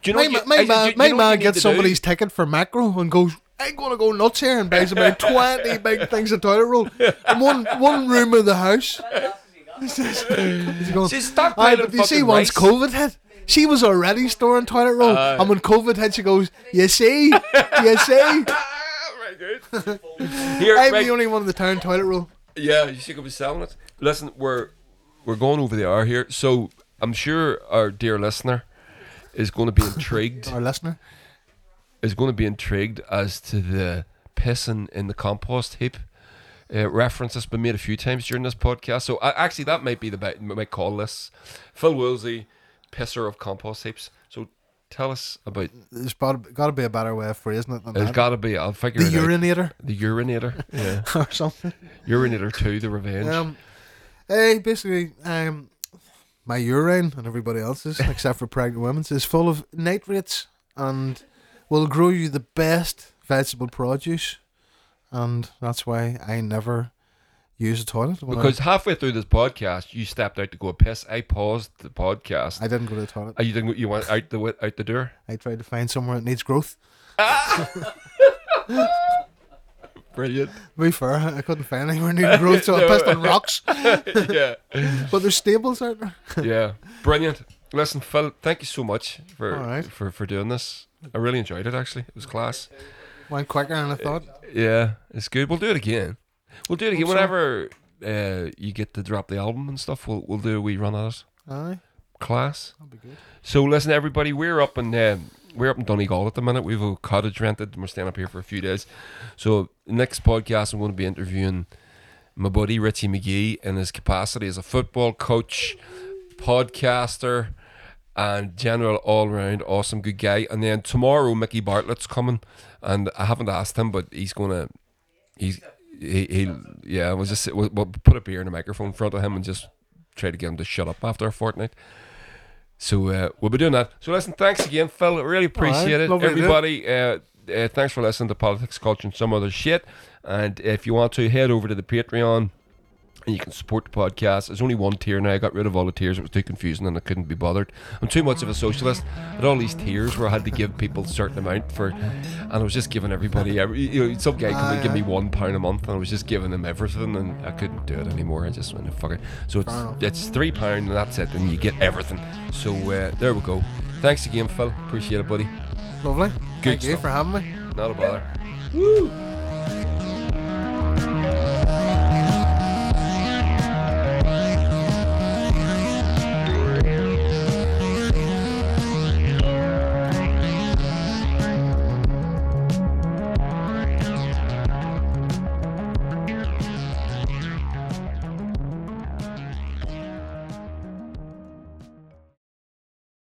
do you know my, what? You, my ma, you, my you know ma gets somebody's do? Ticket for macro and goes, I'm going to go nuts here, and buys about twenty big things of toilet roll in one one room of the house. She's going, she's stockpiling. Do you see once rice. COVID hit? She was already storing toilet roll, uh, and when COVID hit, she goes, you see, you see. Here, I'm right. The only one in the town toilet roll. Yeah, you should go be selling it. Listen, we're we're going over the hour here, so I'm sure our dear listener is going to be intrigued. Our listener is going to be intrigued as to the pissing in the compost heap uh, reference that's been made a few times during this podcast. So uh, actually, that might be the my call list. Phil Woolsey, pisser of compost heaps. So. Tell us about. There's got to be a better way of phrasing it than there's that. There's got to be. I'll figure the it urinator. out. The urinator. The urinator. Yeah. Or something. Urinator two, the revenge. Um, hey, basically, um, my urine and everybody else's, except for pregnant women's, is full of nitrates and will grow you the best vegetable produce. And that's why I never use a toilet. Because I, halfway through this podcast, you stepped out to go piss. I paused the podcast. I didn't go to the toilet. Oh, you didn't. You went out the out the door. I tried to find somewhere that needs growth. Ah! Brilliant. To be fair, I couldn't find anywhere needing growth, so no. I pissed on rocks. Yeah, but there's stables out there. Yeah, brilliant. Listen, Phil, thank you so much for right. for for doing this. I really enjoyed it. Actually, it was class. Went quicker than I thought. Yeah, it's good. We'll do it again. We'll do it again. Whenever uh, you get to drop the album and stuff, we'll we'll do a wee run at it. Aye, class. That'll be good. So listen, everybody, we're up in uh, we're up in Donegal at the minute. We've a cottage rented. We're staying up here for a few days. So next podcast, I'm going to be interviewing my buddy Richie McGee in his capacity as a football coach, podcaster, and general all-round awesome good guy. And then tomorrow, Mickey Bartlett's coming, and I haven't asked him, but he's gonna he's. He, he, yeah, we'll just we'll, we'll put a beer in a microphone in front of him and just try to get him to shut up after a fortnight. So uh, we'll be doing that. So listen, thanks again, Phil. Really appreciate right, it, everybody. Uh, uh, thanks for listening to Politics, Culture, and Some Other Shit. And if you want to, head over to the Patreon and you can support the podcast. There's only one tier now. I got rid of all the tiers. It was too confusing and I couldn't be bothered. I'm too much of a socialist. I had all these tiers where I had to give people a certain amount for, and I was just giving everybody every, you know, some guy could ah, yeah. give me one pound a month and I was just giving them everything and I couldn't do it anymore. I just went, fuck it. So it's it's three pound and that's it, and you get everything. So uh, there we go. Thanks again, Phil. Appreciate it, buddy. Lovely. Good Thank stuff. you for having me. Not a bother. Woo!